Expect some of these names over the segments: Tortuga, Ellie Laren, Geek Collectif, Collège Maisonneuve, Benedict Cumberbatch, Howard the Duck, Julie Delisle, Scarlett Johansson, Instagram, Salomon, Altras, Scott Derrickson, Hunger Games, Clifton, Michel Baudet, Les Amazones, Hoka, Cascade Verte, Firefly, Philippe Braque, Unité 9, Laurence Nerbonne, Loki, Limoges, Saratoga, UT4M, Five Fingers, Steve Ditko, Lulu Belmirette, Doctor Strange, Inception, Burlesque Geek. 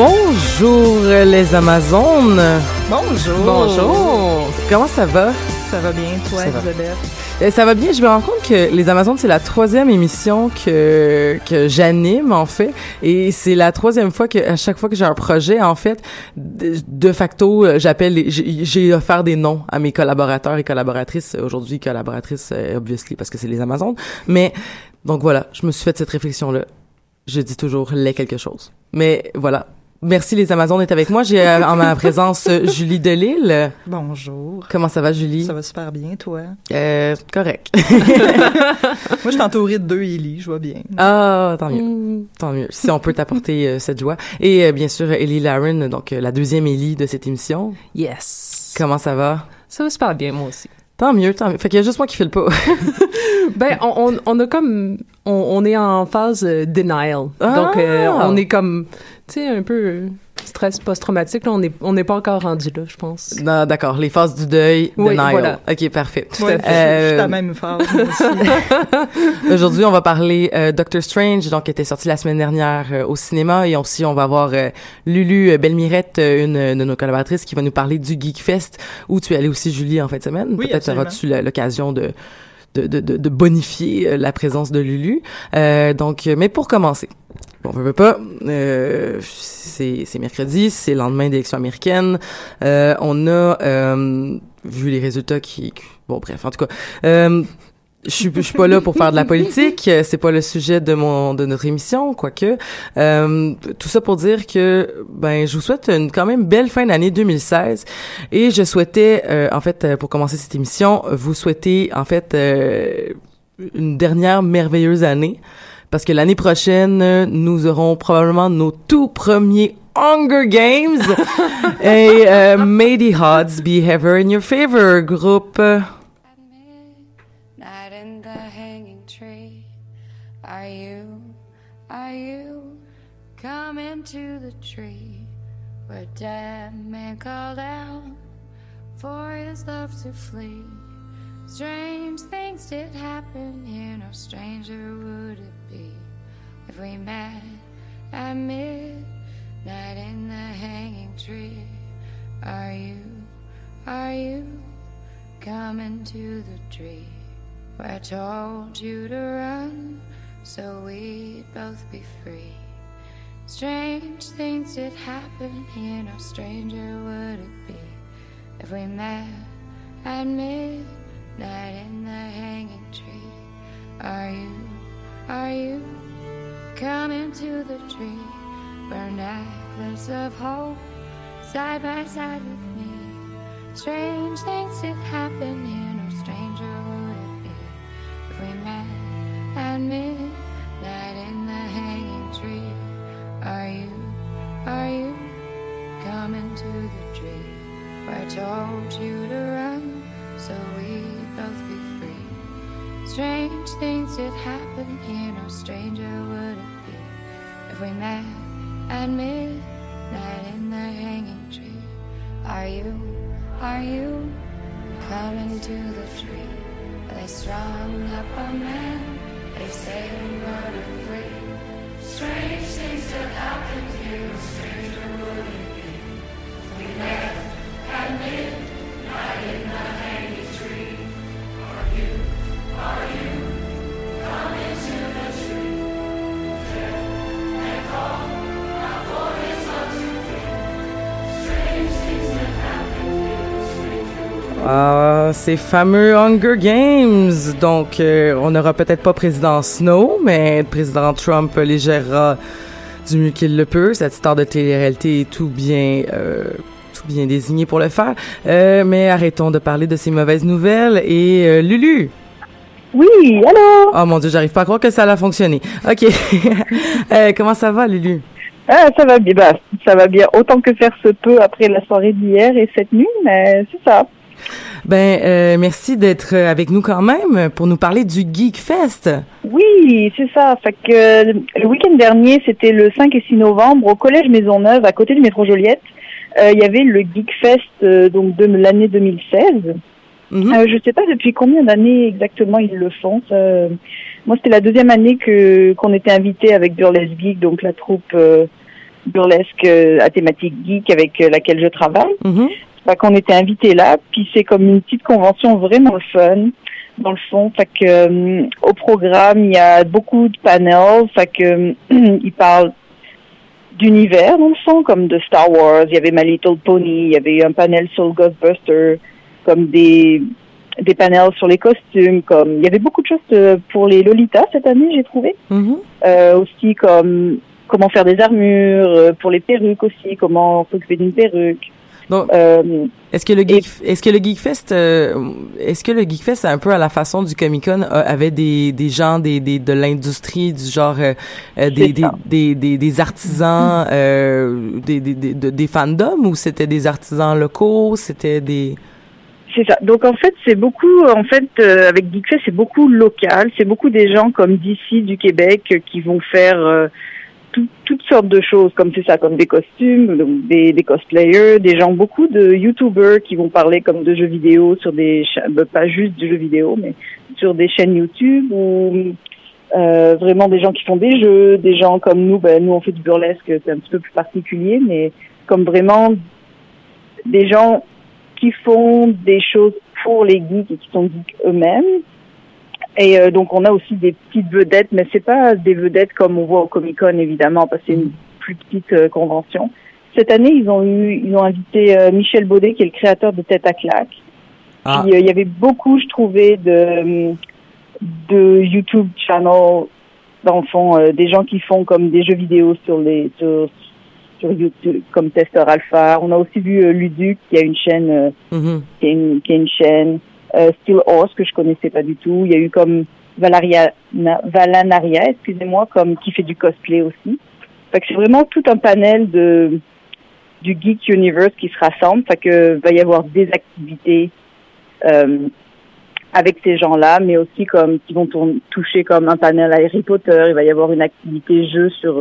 Bonjour les Amazones. Bonjour. Bonjour. Comment ça va? Ça va bien, toi, Isabelle? Ça va bien. Je me rends compte que Les Amazones, c'est la troisième émission que j'anime, en fait. Et c'est la troisième fois que, à chaque fois que j'ai un projet, en fait, de facto, j'ai offert des noms à mes collaborateurs et collaboratrices. Aujourd'hui, collaboratrices, obviously, parce que c'est Les Amazones. Mais, donc voilà, je me suis fait cette réflexion-là. Je dis toujours les quelque chose. Mais voilà. Merci les Amazones d'être avec moi. J'ai en ma présence Julie Delisle. Bonjour. Comment ça va, Julie? Ça va super bien, toi? Correct. Moi, je suis entourée de deux Ellie, je vois bien. Ah, tant mieux. Tant mieux. Si on peut t'apporter cette joie. Et bien sûr, Ellie Laren, donc la deuxième Ellie de cette émission. Yes. Comment ça va? Ça va super bien, moi aussi. Tant mieux, tant mieux. Fait qu'il y a juste moi qui file pas. Ben, on a comme... On est en phase denial. Ah! Donc, on est comme... Tu sais, un peu stress post-traumatique. Là, on n'est pas encore rendu là, je pense. Non, d'accord. Les phases du deuil, oui, denial. Voilà. OK, parfait. Tout à fait. Je suis la même phase aussi. Aujourd'hui, on va parler Doctor Strange, donc qui était sorti la semaine dernière au cinéma. Et aussi, on va avoir Lulu Belmirette, une de nos collaboratrices, qui va nous parler du GeekFest, où tu es allée aussi, Julie, en fin de semaine. Oui, peut-être auras-tu l'occasion de bonifier la présence de Lulu. Donc, mais pour commencer, on veut pas, c'est mercredi, c'est le lendemain d'élections américaines. On a vu les résultats qui... Bon, bref, en tout cas... je suis pas là pour faire de la politique, c'est pas le sujet de notre émission, quoique. Tout ça pour dire que ben je vous souhaite une quand même belle fin d'année 2016 et je souhaitais en fait pour commencer cette émission vous souhaiter en fait une dernière merveilleuse année parce que l'année prochaine nous aurons probablement nos tout premiers Hunger Games et May the odds be ever in your favor groupe. Come into the tree where dead man called out for his love to flee. Strange things did happen here, no stranger would it be if we met at midnight in the hanging tree. Are you coming to the tree where I told you to run so we'd both be free? Strange things did happen here, no stranger would it be if we met at midnight in the hanging tree. Are you coming to the tree where a necklace of hope side by side with me? Strange things did happen here, no stranger would it be if we met at midnight in the hanging tree. Are you coming to the tree where I told you to run so we'd both be free? Strange things did happen here, no stranger would it be if we met at midnight in the hanging tree. Are you coming to the tree where they strung up a man, they say we were free? Strange things that happened here, no stranger would it be. We met at midnight in the hanging tree. Are you coming to the tree? Death and call, not for his love to feel. Strange things that happened here, no stranger would it be. Ah, ces fameux Hunger Games! Donc, on n'aura peut-être pas président Snow, mais le président Trump les gérera du mieux qu'il le peut. Cette star de télé-réalité est tout bien désignée pour le faire. Mais arrêtons de parler de ces mauvaises nouvelles. Et Lulu! Oui, allô! Oh mon Dieu, j'arrive pas à croire que ça a fonctionné. OK. Comment ça va, Lulu? Ah, ça va bien. Bah, ça va bien autant que faire se peut après la soirée d'hier et cette nuit, mais c'est ça. Ben, merci d'être avec nous quand même pour nous parler du GeekFest. Oui, c'est ça. Fait que le week-end dernier, c'était le 5 et 6 novembre au Collège Maisonneuve, à côté du métro Joliette. Il y avait le GeekFest donc de l'année 2016. Mm-hmm. Je sais pas depuis combien d'années exactement ils le font. Moi, c'était la deuxième année qu'on était invités avec Burlesque Geek, donc la troupe burlesque à thématique geek avec laquelle je travaille. Mm-hmm. Fait qu'on était invités là, puis c'est comme une petite convention vraiment fun, dans le fond. Fait que, au programme, il y a beaucoup de panels, fait que, ils parlent d'univers, dans le fond, comme de Star Wars, il y avait My Little Pony, il y avait un panel sur le Ghostbuster, comme des panels sur les costumes, comme, il y avait beaucoup de choses pour les Lolitas cette année, j'ai trouvé. Mm-hmm. Aussi, comme, comment faire des armures, pour les perruques aussi, comment s'occuper d'une perruque. Donc, est-ce que le GeekFest, un peu à la façon du Comic-Con, avait des gens de l'industrie, du genre des artisans, des fandoms, ou c'était des artisans locaux, c'était des... C'est ça. Donc en fait, c'est beaucoup, avec GeekFest, c'est beaucoup local, c'est beaucoup des gens comme d'ici, du Québec, qui vont faire... toutes sortes de choses, comme c'est ça, comme des costumes, donc des cosplayers, des gens, beaucoup de YouTubers qui vont parler comme de jeux vidéo sur des pas juste du jeu vidéo, mais sur des chaînes YouTube, ou vraiment des gens qui font des jeux, des gens comme nous, nous on fait du burlesque, c'est un petit peu plus particulier, mais comme vraiment des gens qui font des choses pour les geeks et qui sont geeks eux-mêmes. Et donc on a aussi des petites vedettes, mais c'est pas des vedettes comme on voit au Comic-Con évidemment, parce que c'est une plus petite convention. Cette année, ils ont invité Michel Baudet, qui est le créateur de Tête à claque. Ah. Il y avait beaucoup, je trouvais, de YouTube channel, dans le fond, des gens qui font comme des jeux vidéo sur YouTube, comme Tester Alpha. On a aussi vu Luduc, qui a une chaîne, qui a une chaîne. Still Horse, que je connaissais pas du tout. Il y a eu comme Valaria, excusez-moi, comme qui fait du cosplay aussi. Fait que c'est vraiment tout un panel du Geek Universe qui se rassemble. Fait que va y avoir des activités avec ces gens-là, mais aussi comme qui vont toucher comme un panel à Harry Potter. Il va y avoir une activité jeu sur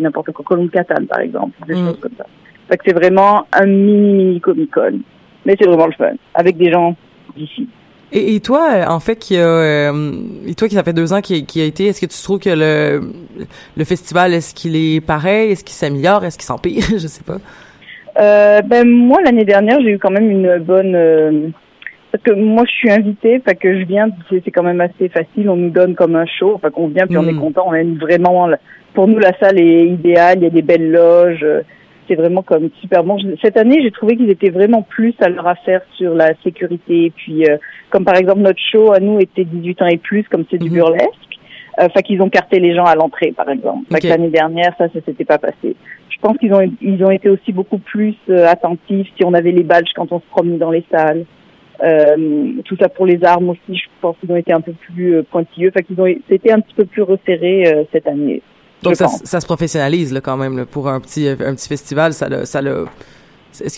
n'importe quoi, Colombe Catane par exemple, des choses comme ça. Fait que c'est vraiment un mini Comic-Con, mais c'est vraiment le fun avec des gens d'ici. Et toi, en fait, qui ça fait 2 ans qui a été, est-ce que tu trouves que le festival, est-ce qu'il est pareil, est-ce qu'il s'améliore, est-ce qu'il s'empire, je sais pas. Moi l'année dernière, j'ai eu quand même une bonne parce que moi je suis invitée, fait que je viens, c'est quand même assez facile, on nous donne comme un show, fait qu'on vient puis on est content, on aime vraiment, pour nous la salle est idéale, il y a des belles loges. C'est vraiment comme super bon. Cette année, j'ai trouvé qu'ils étaient vraiment plus à leur affaire sur la sécurité. Puis, comme par exemple, notre show à nous était 18 ans et plus, comme c'est du burlesque. Fait qu'ils ont carté les gens à l'entrée, par exemple. Fait que l'année dernière, ça s'était pas passé. Je pense qu'ils ont été aussi beaucoup plus attentifs. Si on avait les badges quand on se promenait dans les salles. Tout ça pour les armes aussi, je pense qu'ils ont été un peu plus pointilleux. Fait qu'ils ont été un petit peu plus resserrés cette année. Donc ça se professionnalise là quand même là, pour un petit festival, est-ce que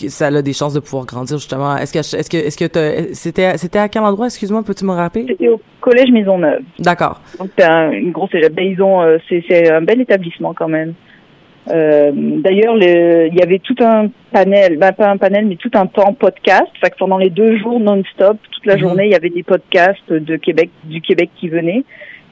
ça a des chances de pouvoir grandir justement. Est-ce que c'était à quel endroit, excuse-moi, peux-tu me rappeler? C'était au Collège Maisonneuve. D'accord. Donc c'est une grosse c'est un bel établissement quand même. D'ailleurs, il y avait tout un panel, pas un panel, mais tout un temps podcast. Fait que pendant les 2 jours non-stop, toute la journée, il y avait des podcasts du Québec qui venaient.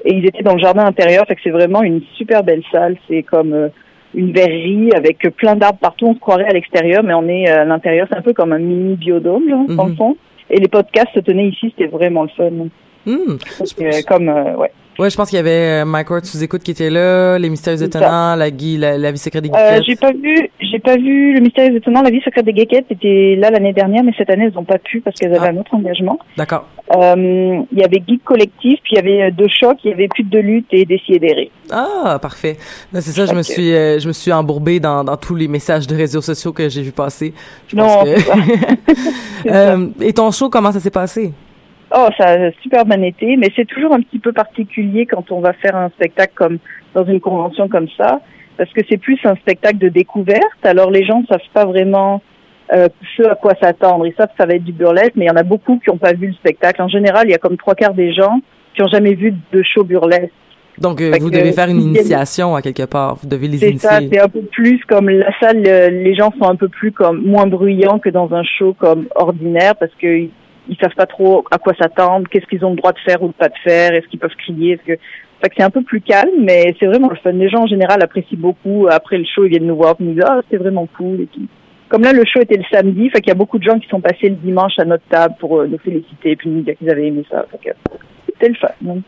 Et ils étaient dans le jardin intérieur, fait que c'est vraiment une super belle salle. C'est comme une verrerie avec plein d'arbres partout. On se croirait à l'extérieur, mais on est à l'intérieur. C'est un peu comme un mini biodôme, genre, dans le fond. Et les podcasts se tenaient ici, c'était vraiment le fun. Ouais, je pense qu'il y avait Mike Ward sous écoute qui était là, les Mystérieux Étonnants, la vie secrète des geekettes. J'ai pas vu le Mystérieux Étonnant, la vie secrète des geekettes était là l'année dernière, mais cette année elles ont pas pu parce qu'elles avaient un autre engagement. D'accord. Il y avait Geek Collectif, puis il y avait De Choc, il y avait Plus de lutte et Décidéré. Ah, parfait. Non, c'est ça, je me suis embourbée dans tous les messages de réseaux sociaux que j'ai vu passer. Et ton show, comment ça s'est passé? Oh, ça a super bien été, mais c'est toujours un petit peu particulier quand on va faire un spectacle comme dans une convention comme ça, parce que c'est plus un spectacle de découverte. Alors les gens ne savent pas vraiment ce à quoi s'attendre. Ils savent que ça va être du burlesque, mais il y en a beaucoup qui n'ont pas vu le spectacle. En général, il y a comme 3/4 des gens qui n'ont jamais vu de show burlesque. Donc vous devez faire une initiation à quelque part. Vous devez les initier. C'est ça. C'est un peu plus comme la salle. Les gens sont un peu plus comme moins bruyants que dans un show comme ordinaire, parce que ils savent pas trop à quoi s'attendre, qu'est-ce qu'ils ont le droit de faire ou de pas de faire, est-ce qu'ils peuvent crier, Fait que c'est un peu plus calme, mais c'est vraiment le fun. Les gens, en général, apprécient beaucoup. Après le show, ils viennent nous voir, ils nous disent « Ah, c'est vraiment cool » et tout. Comme là, le show était le samedi, fait qu'il y a beaucoup de gens qui sont passés le dimanche à notre table pour nous féliciter et puis nous dire qu'ils avaient aimé ça. Fait que c'était le fun. Donc.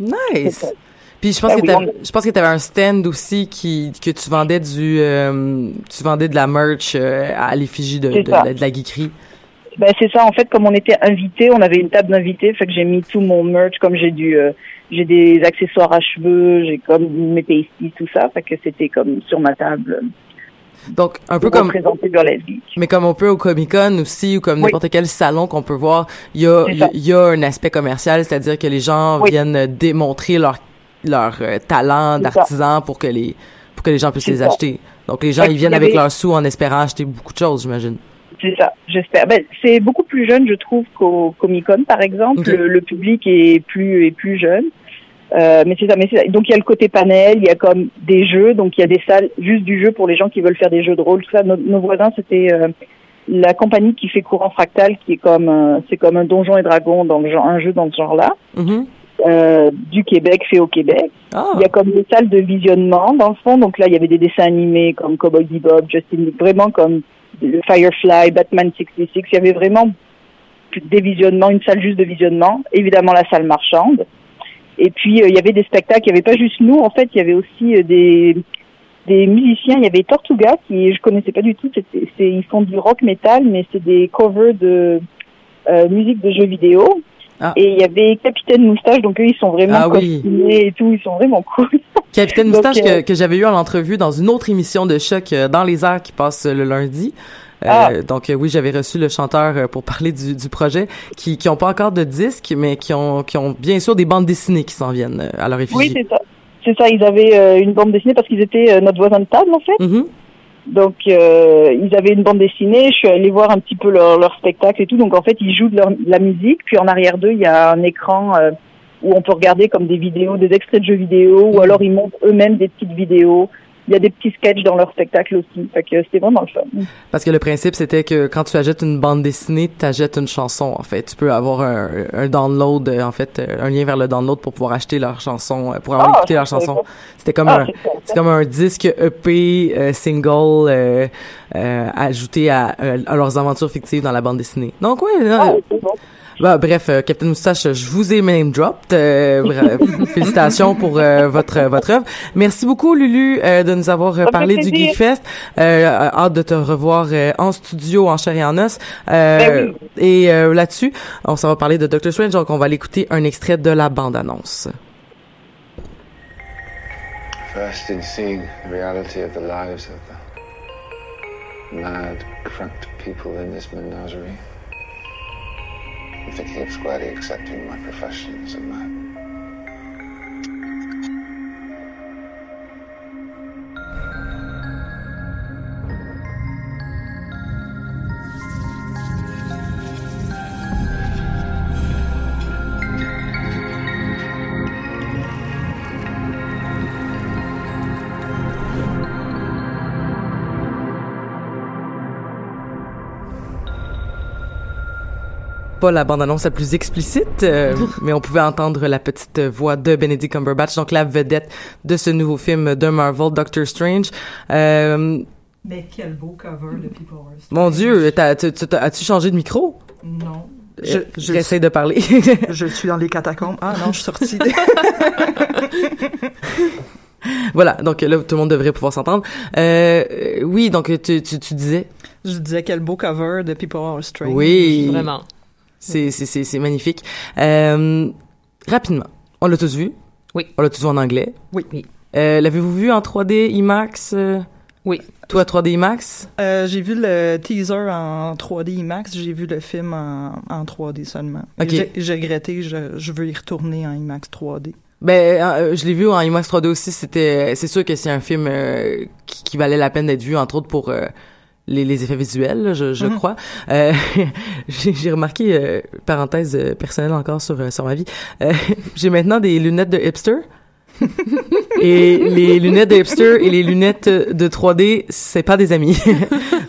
Nice! Puis je pense que tu avais un stand aussi que tu vendais de la merch à l'effigie de la geekerie. Ben c'est ça, en fait, comme on était invités, on avait une table d'invités, fait que j'ai mis tout mon merch, comme j'ai des accessoires à cheveux, j'ai comme mes pasties, tout ça, fait que c'était comme sur ma table. Donc un peu comme présenté Burlesque Geek. Mais comme on peut au Comic-Con aussi ou comme n'importe quel salon qu'on peut voir, il y a un aspect commercial, c'est-à-dire que les gens viennent démontrer leur talent d'artisan pour que les gens puissent les acheter. Donc les gens ils viennent avec leurs sous en espérant acheter beaucoup de choses, j'imagine. C'est ça, j'espère. Ben, c'est beaucoup plus jeune, je trouve, qu'au Comic-Con, par exemple. Okay. Le public est plus jeune. Mais c'est ça. Donc, il y a le côté panel, il y a comme des jeux. Donc, il y a des salles juste du jeu pour les gens qui veulent faire des jeux de rôle. Tout ça. Nos voisins, c'était la compagnie qui fait Courant Fractal, qui est comme c'est comme un Donjon et Dragon, donc un jeu dans ce genre-là. Mm-hmm. Du Québec, fait au Québec. Oh. Il y a comme des salles de visionnement, dans le fond. Donc là, il y avait des dessins animés comme Cowboy Bebop, Justin League, vraiment comme Firefly, Batman 66, il y avait vraiment des visionnements, une salle juste de visionnement, évidemment la salle marchande. Et puis il y avait des spectacles, il n'y avait pas juste nous, en fait, il y avait aussi des musiciens, il y avait Tortuga, qui je connaissais pas du tout, ils font du rock metal, mais c'est des covers de musique de jeux vidéo. Ah. Et il y avait Capitaine Moustache, donc eux, ils sont vraiment costumés et tout, ils sont vraiment cool. Capitaine Moustache que j'avais eu en entrevue dans une autre émission de Choc dans les airs qui passe le lundi. Donc oui, j'avais reçu le chanteur pour parler du projet, qui ont pas encore de disque, mais qui ont bien sûr des bandes dessinées qui s'en viennent à leur effigie. Oui, c'est ça. C'est ça, ils avaient une bande dessinée parce qu'ils étaient notre voisin de table, en fait. Mm-hmm. Donc ils avaient une bande dessinée, je suis allée voir un petit peu leur spectacle et tout. Donc en fait, ils jouent de la musique, puis en arrière d'eux, il y a un écran où on peut regarder comme des vidéos, des extraits de jeux vidéo, ou alors ils montrent eux-mêmes des petites vidéos. Il y a des petits sketchs dans leur spectacle aussi. Fait que c'était vraiment le fun. Parce que le principe, c'était que quand tu achètes une bande dessinée, tu achètes une chanson, en fait. Tu peux avoir un download, en fait, un lien vers le download pour pouvoir acheter leur chanson, pour avoir écouté leur chanson. C'était comme un disque EP, single, ajouté à leurs aventures fictives dans la bande dessinée. Donc, c'est bon. Bah, bref, Capitaine Moustache, je vous ai name dropped. Félicitations pour votre œuvre. Merci beaucoup, Lulu, de nous avoir parlé du GeekFest. Hâte de te revoir en studio, en chair et en os. Et là-dessus, on s'en va parler de Doctor Strange, donc on va aller écouter un extrait de la bande-annonce. First in seeing the reality of the lives of the mad, cracked people in this menagerie. I think he was gladly accepting my profession as a man. Pas la bande-annonce la plus explicite, mais on pouvait entendre la petite voix de Benedict Cumberbatch, donc la vedette de ce nouveau film de Marvel, Doctor Strange. Mais quel beau cover de People Are Strange. Mon Dieu, as-tu changé de micro? Non. Je essaie de parler. Je suis dans les catacombes. Ah non, je suis sortie. Voilà, donc là, tout le monde devrait pouvoir s'entendre. Oui, donc tu disais? Je disais quel beau cover de People Are Strange. Oui. Vraiment. C'est magnifique. Rapidement, on l'a tous vu. Oui. On l'a tous vu en anglais. Oui. L'avez-vous vu en 3D IMAX? Oui. Toi, 3D IMAX? J'ai vu le teaser en 3D IMAX. J'ai vu le film en 3D seulement. Okay. J'ai regretté. Je veux y retourner en IMAX 3D. Ben, je l'ai vu en IMAX 3D aussi. C'est sûr que c'est un film qui valait la peine d'être vu, entre autres pour les effets visuels, je crois. J'ai remarqué, parenthèse personnelle encore sur ma vie, j'ai maintenant des lunettes de hipster. Et les lunettes de hipster et les lunettes de 3D, c'est pas des amis.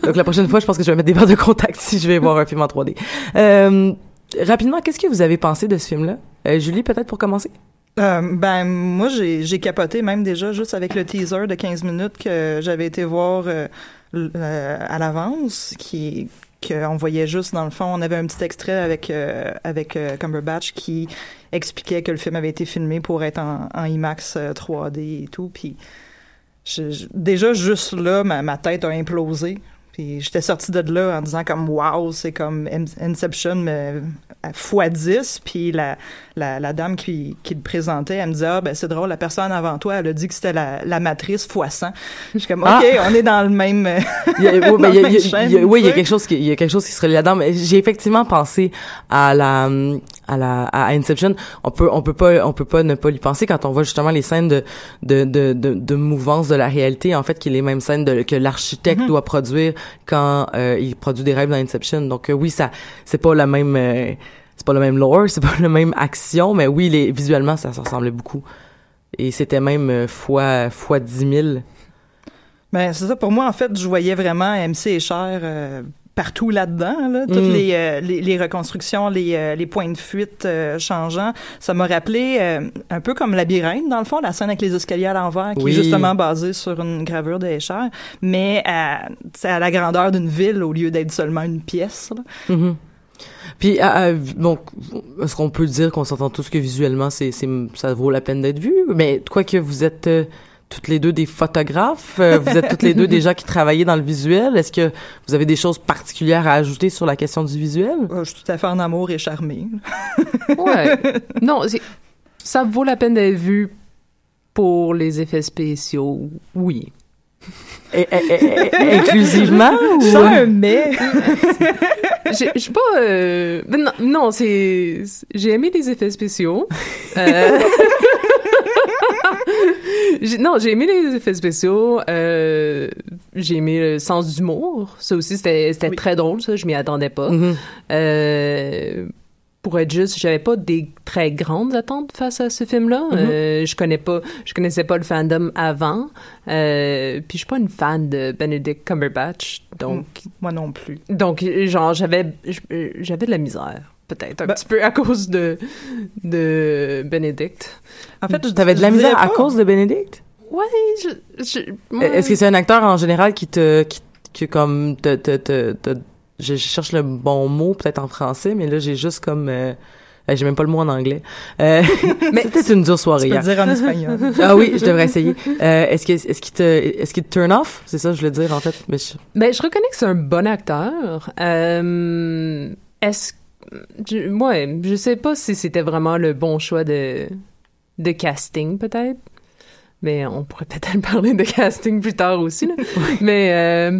Donc la prochaine fois, je pense que je vais mettre des barres de contact si je vais voir un film en 3D. Rapidement, qu'est-ce que vous avez pensé de ce film-là? Julie, peut-être pour commencer? Ben moi j'ai capoté même déjà juste avec le teaser de 15 minutes que j'avais été voir à l'avance, qui qu'on voyait juste dans le fond, on avait un petit extrait avec Cumberbatch qui expliquait que le film avait été filmé pour être en IMAX 3D et tout, puis déjà juste là ma tête a implosé, puis j'étais sortie de là en disant comme wow, c'est comme Inception mais x10, puis la dame qui le présentait, elle me disait « Ah, ben c'est drôle, la personne avant toi, elle a dit que c'était la matrice x100. » Je suis comme « OK, on est dans le même Oui, il y a quelque chose qui se relie là-dedans, mais j'ai effectivement pensé à Inception. On peut pas ne pas y penser quand on voit justement les scènes de mouvance de la réalité, en fait, qui est les mêmes scènes que l'architecte doit produire quand il produit des rêves dans Inception. Donc oui, ça c'est pas la même... c'est pas le même lore, c'est pas la même action, mais oui, visuellement, ça se ressemblait beaucoup. Et c'était même fois 10 000. Ben, c'est ça. Pour moi, en fait, je voyais vraiment MC et Cher partout là-dedans, là. Toutes les reconstructions, les points de fuite changeants. Ça m'a rappelé un peu comme Labyrinthe, dans le fond, la scène avec les escaliers à l'envers, qui est justement basée sur une gravure de Escher, mais à la grandeur d'une ville au lieu d'être seulement une pièce, là. Mm-hmm. Puis donc est-ce qu'on peut dire qu'on s'entend tous que visuellement c'est ça vaut la peine d'être vu, mais quoi que vous êtes toutes les deux des photographes, vous êtes toutes les deux des gens qui travaillaient dans le visuel, est-ce que vous avez des choses particulières à ajouter sur la question du visuel? Je suis tout à fait en amour et charmée. Ouais. Non, ça vaut la peine d'être vu pour les effets spéciaux, oui. Inclusivement ou... Sans un mais. Je suis pas... non, j'ai aimé les effets spéciaux. J'ai aimé les effets spéciaux. J'ai aimé le sens d'humour. Ça aussi, c'était très drôle, ça. Je m'y attendais pas. Mm-hmm. Pour être juste, j'avais pas des très grandes attentes face à ce film-là. Mm-hmm. Je connaissais pas le fandom avant. Puis je suis pas une fan de Benedict Cumberbatch, donc moi non plus. Donc genre j'avais de la misère, peut-être un petit peu à cause de Benedict. En fait, t'avais de la misère à cause de Benedict? Ouais. Est-ce que c'est un acteur en général qui je cherche le bon mot, peut-être en français, mais là, j'ai juste comme... j'ai même pas le mot en anglais. Mais c'était une dure soirée hier. Tu peux le dire en espagnol. Ah oui, je devrais essayer. Est-ce qu'il te turn off? C'est ça que je voulais dire, en fait. Mais je reconnais que c'est un bon acteur. Je sais pas si c'était vraiment le bon choix de casting, peut-être. Mais on pourrait peut-être parler de casting plus tard aussi, là. Mais...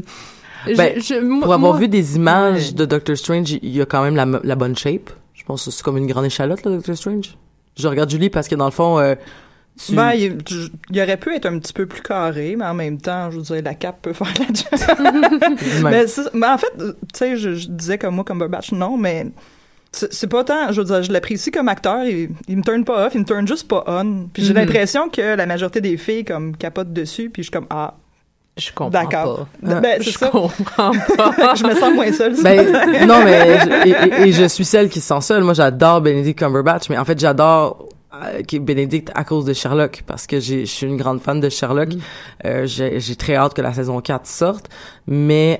Pour avoir vu des images de Doctor Strange, il y a quand même la bonne shape. Je pense que c'est comme une grande échalote, là, Doctor Strange. Je regarde Julie parce que, dans le fond... il aurait pu être un petit peu plus carré, mais en même temps, je vous dirais, la cape peut faire la job. mais en fait, tu sais, je disais comme moi, Cumberbatch, non, mais... C'est pas tant, je veux dire, je l'apprécie comme acteur, il me turn pas off, il me turn juste pas on. Puis j'ai l'impression que la majorité des filles, comme, capotent dessus, puis je suis comme, ah... Je comprends D'accord. pas. Ben, c'est je ça. Comprends pas. Je me sens moins seule. Non, mais je suis celle qui se sent seule. Moi, j'adore Benedict Cumberbatch, mais en fait, j'adore Benedict à cause de Sherlock, parce que je suis une grande fan de Sherlock. J'ai très hâte que la saison 4 sorte, mais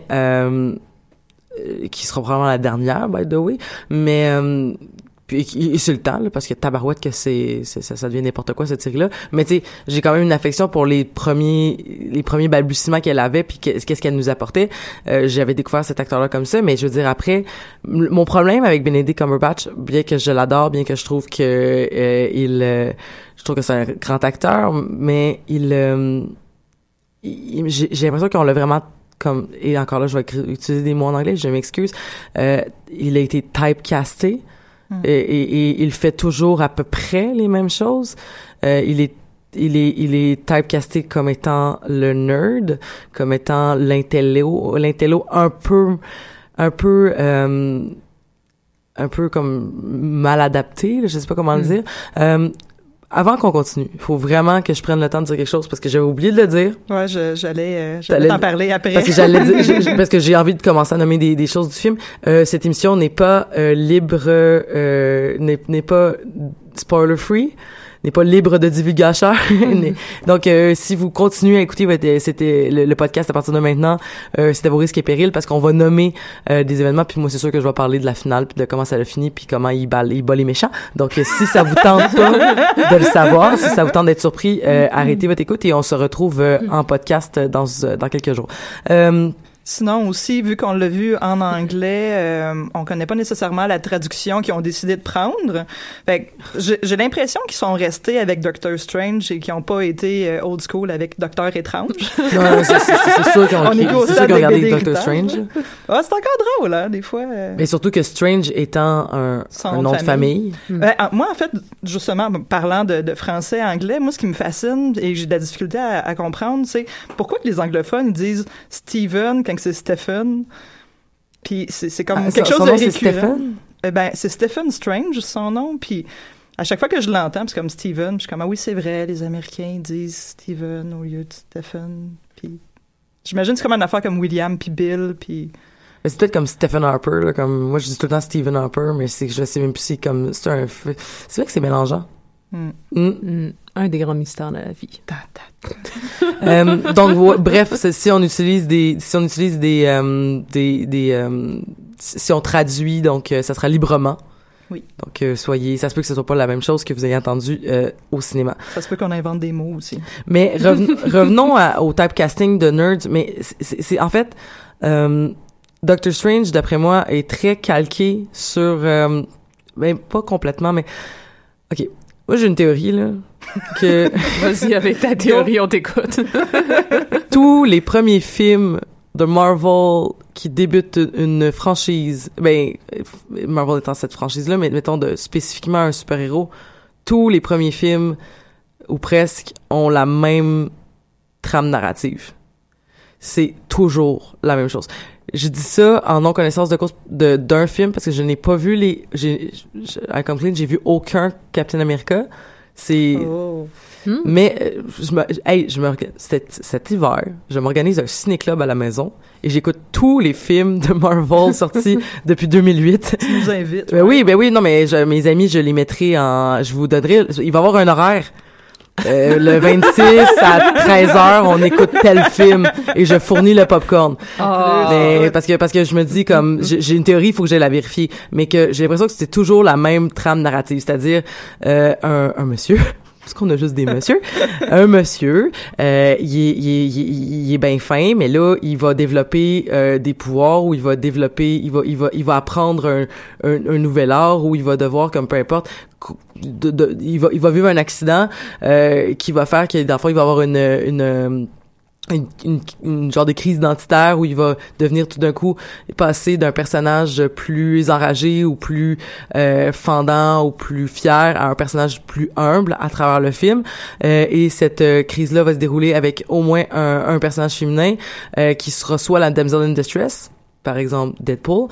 qui sera probablement la dernière, by the way. Mais... Puis c'est le temps, là, parce que tabarouette que ça devient n'importe quoi cette série-là. Mais tu sais, j'ai quand même une affection pour les premiers balbutiements qu'elle avait, puis qu'est-ce qu'elle nous apportait. J'avais découvert cet acteur-là comme ça, mais je veux dire, après, mon problème avec Benedict Cumberbatch, bien que je l'adore, bien que je trouve que je trouve que c'est un grand acteur, mais j'ai l'impression qu'on l'a vraiment comme, et encore là, je vais utiliser des mots en anglais, je m'excuse. Il a été typecasté. Et il fait toujours à peu près les mêmes choses. Il est typecasté comme étant le nerd, comme étant l'intello un peu comme mal adapté, là, je sais pas comment le dire. Avant qu'on continue, il faut vraiment que je prenne le temps de dire quelque chose parce que j'avais oublié de le dire. Ouais, j'allais t'en parler après. Parce que parce que j'ai envie de commencer à nommer des choses du film. Cette émission n'est pas libre, n'est pas spoiler free. n'est pas libre de divulgateur. Donc, si vous continuez à écouter le podcast à partir de maintenant, c'était vos risques et périls, parce qu'on va nommer des événements, puis moi, c'est sûr que je vais parler de la finale, puis de comment ça a fini, puis comment il bat les méchants. Donc, si ça vous tente pas de le savoir, si ça vous tente d'être surpris, arrêtez votre écoute et on se retrouve en podcast dans quelques jours. Sinon aussi, vu qu'on l'a vu en anglais, on connaît pas nécessairement la traduction qu'ils ont décidé de prendre. Fait que j'ai l'impression qu'ils sont restés avec Doctor Strange et qu'ils ont pas été old school avec Docteur Étrange. Non, c'est sûr qu'on a regardé Doctor Strange. Ah, c'est encore drôle, hein, des fois. Mais surtout que Strange étant un nom de famille. Moi, en fait, justement, parlant de français, anglais, moi, ce qui me fascine et j'ai de la difficulté à comprendre, c'est pourquoi que les anglophones disent Steven quand c'est Stephen, puis c'est comme quelque chose de récurrent. C'est Stephen Strange, son nom, puis à chaque fois que je l'entends, c'est comme Steven, je suis comme « Ah oui, c'est vrai, les Américains disent Steven au lieu de Stephen », puis j'imagine c'est comme une affaire comme William, puis Bill, puis... Mais c'est peut-être comme Stephen Harper, là, comme moi je dis tout le temps Stephen Harper, mais je sais même plus si c'est vrai que c'est mélangeant. Un des grands mystères de la vie. Donc bref, si on traduit, donc ça sera librement. Oui. Donc ça se peut que ce soit pas la même chose que vous ayez entendu au cinéma. Ça se peut qu'on invente des mots aussi. Mais revenons au typecasting de nerds. Mais c'est en fait Doctor Strange, d'après moi, est très calqué sur, ben pas complètement, mais ok. Moi, j'ai une théorie, là, que... Vas-y, avec ta théorie, on t'écoute. Tous les premiers films de Marvel qui débutent une franchise, Marvel étant cette franchise-là, mais mettons spécifiquement un super-héros, tous les premiers films, ou presque, ont la même trame narrative. C'est toujours la même chose. Je dis ça en non-connaissance de cause d'un film, parce que je n'ai pas vu à Complain, j'ai vu aucun Captain America. Mais, cet hiver, je m'organise un ciné-club à la maison et j'écoute tous les films de Marvel sortis depuis 2008. Tu nous invites. Ouais. Ben oui, non, mais mes amis, je les mettrai je vous donnerai, il va y avoir un horaire. Le 26 à 13h, on écoute tel film et je fournis le popcorn. Mais parce que je me dis comme j'ai une théorie, il faut que j'aille la vérifier, mais que j'ai l'impression que c'était toujours la même trame narrative, c'est-à-dire un monsieur. Parce qu'on a juste des messieurs. Un monsieur, il est bien fin, mais là, il va développer des pouvoirs, ou il va apprendre un nouvel art, ou il va devoir, comme peu importe, il va vivre un accident qui va faire que, dans le fond, il va avoir une genre de crise identitaire où il va devenir tout d'un coup passer d'un personnage plus enragé ou plus fendant ou plus fier à un personnage plus humble à travers le film, et cette crise-là va se dérouler avec au moins un personnage féminin qui se reçoit la damsel in distress, par exemple Deadpool,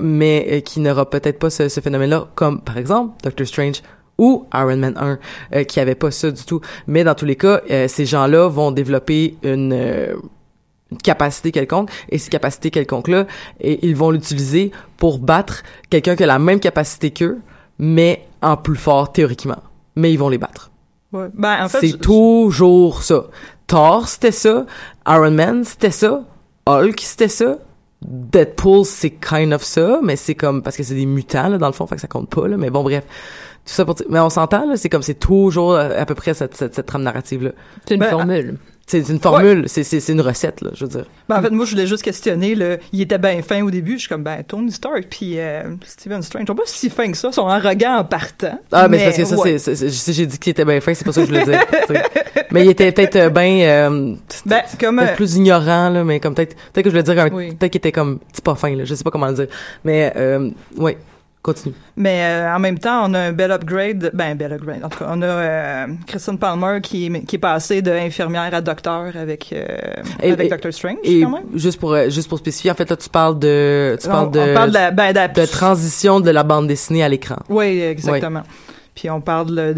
mais qui n'aura peut-être pas ce phénomène-là, comme par exemple Doctor Strange ou Iron Man 1, qui avait pas ça du tout. Mais dans tous les cas, ces gens-là vont développer une capacité quelconque, et ces capacités quelconques-là, et ils vont l'utiliser pour battre quelqu'un qui a la même capacité qu'eux, mais en plus fort, théoriquement. Mais ils vont les battre. Ouais. Ben, en fait, c'est toujours ça. Thor, c'était ça. Iron Man, c'était ça. Hulk, c'était ça. Deadpool, c'est kind of ça, mais c'est comme... Parce que c'est des mutants, là, dans le fond, fait que ça compte pas, là. Mais bon, bref. Tout ça pour dire... Mais on s'entend, là, c'est comme... C'est toujours à peu près cette trame narrative-là. C'est une formule. C'est une formule, ouais. C'est une recette, là, je veux dire. Ben, en fait, moi, je voulais juste questionner, là, il était bien fin au début, je suis comme, Tony Stark puis Stephen Strange, ils sont pas si fins que ça, ils sont arrogants en partant. Ah, mais c'est parce que ouais. Si j'ai dit qu'il était bien fin, c'est pas ça que je voulais dire. Mais il était peut-être peut-être plus ignorant, là, mais comme peut-être que je voulais dire, peut-être qu'il était comme, petit pas fin, là, je sais pas comment le dire. Mais, ouais. Continue. Mais en même temps, on a un bel upgrade. En tout cas, on a Kristen Palmer qui est passée de infirmière à docteur avec Doctor Strange, quand même. Juste pour spécifier, en fait, là, on parle de transition de la bande dessinée à l'écran. Oui, exactement. Oui. Puis on parle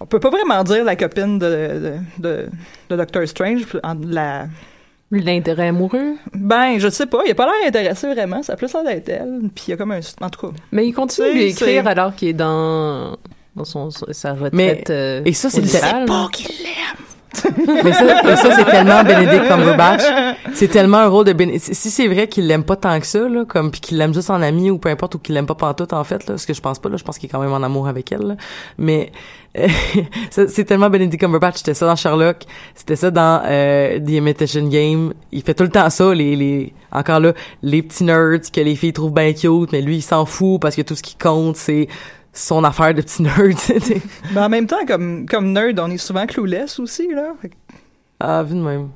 on peut pas vraiment dire la copine de Doctor Strange, l'intérêt amoureux? Ben, je sais pas. Il a pas l'air intéressé vraiment. Ça a plus l'air d'être elle. Puis il y a comme en tout cas. Mais il continue à écrire alors qu'il est dans... dans sa retraite. Mais, et ça, c'est le pas qu'il l'aime. Mais ça, c'est tellement Benedict Cumberbatch. C'est tellement un rôle de Benedict. Si c'est vrai qu'il l'aime pas tant que ça, là, comme, pis qu'il l'aime juste en ami ou peu importe, ou qu'il l'aime pas pantoute, en fait, là, ce que je pense pas, là, je pense qu'il est quand même en amour avec elle, là. Mais, c'est tellement Benedict Cumberbatch. C'était ça dans Sherlock. C'était ça dans, The Imitation Game. Il fait tout le temps ça, encore là, les petits nerds que les filles trouvent bien cute, mais lui, il s'en fout parce que tout ce qui compte, c'est son affaire de petit nerd. Mais en même temps, comme nerd, on est souvent clueless aussi, là. Ah, vu de même.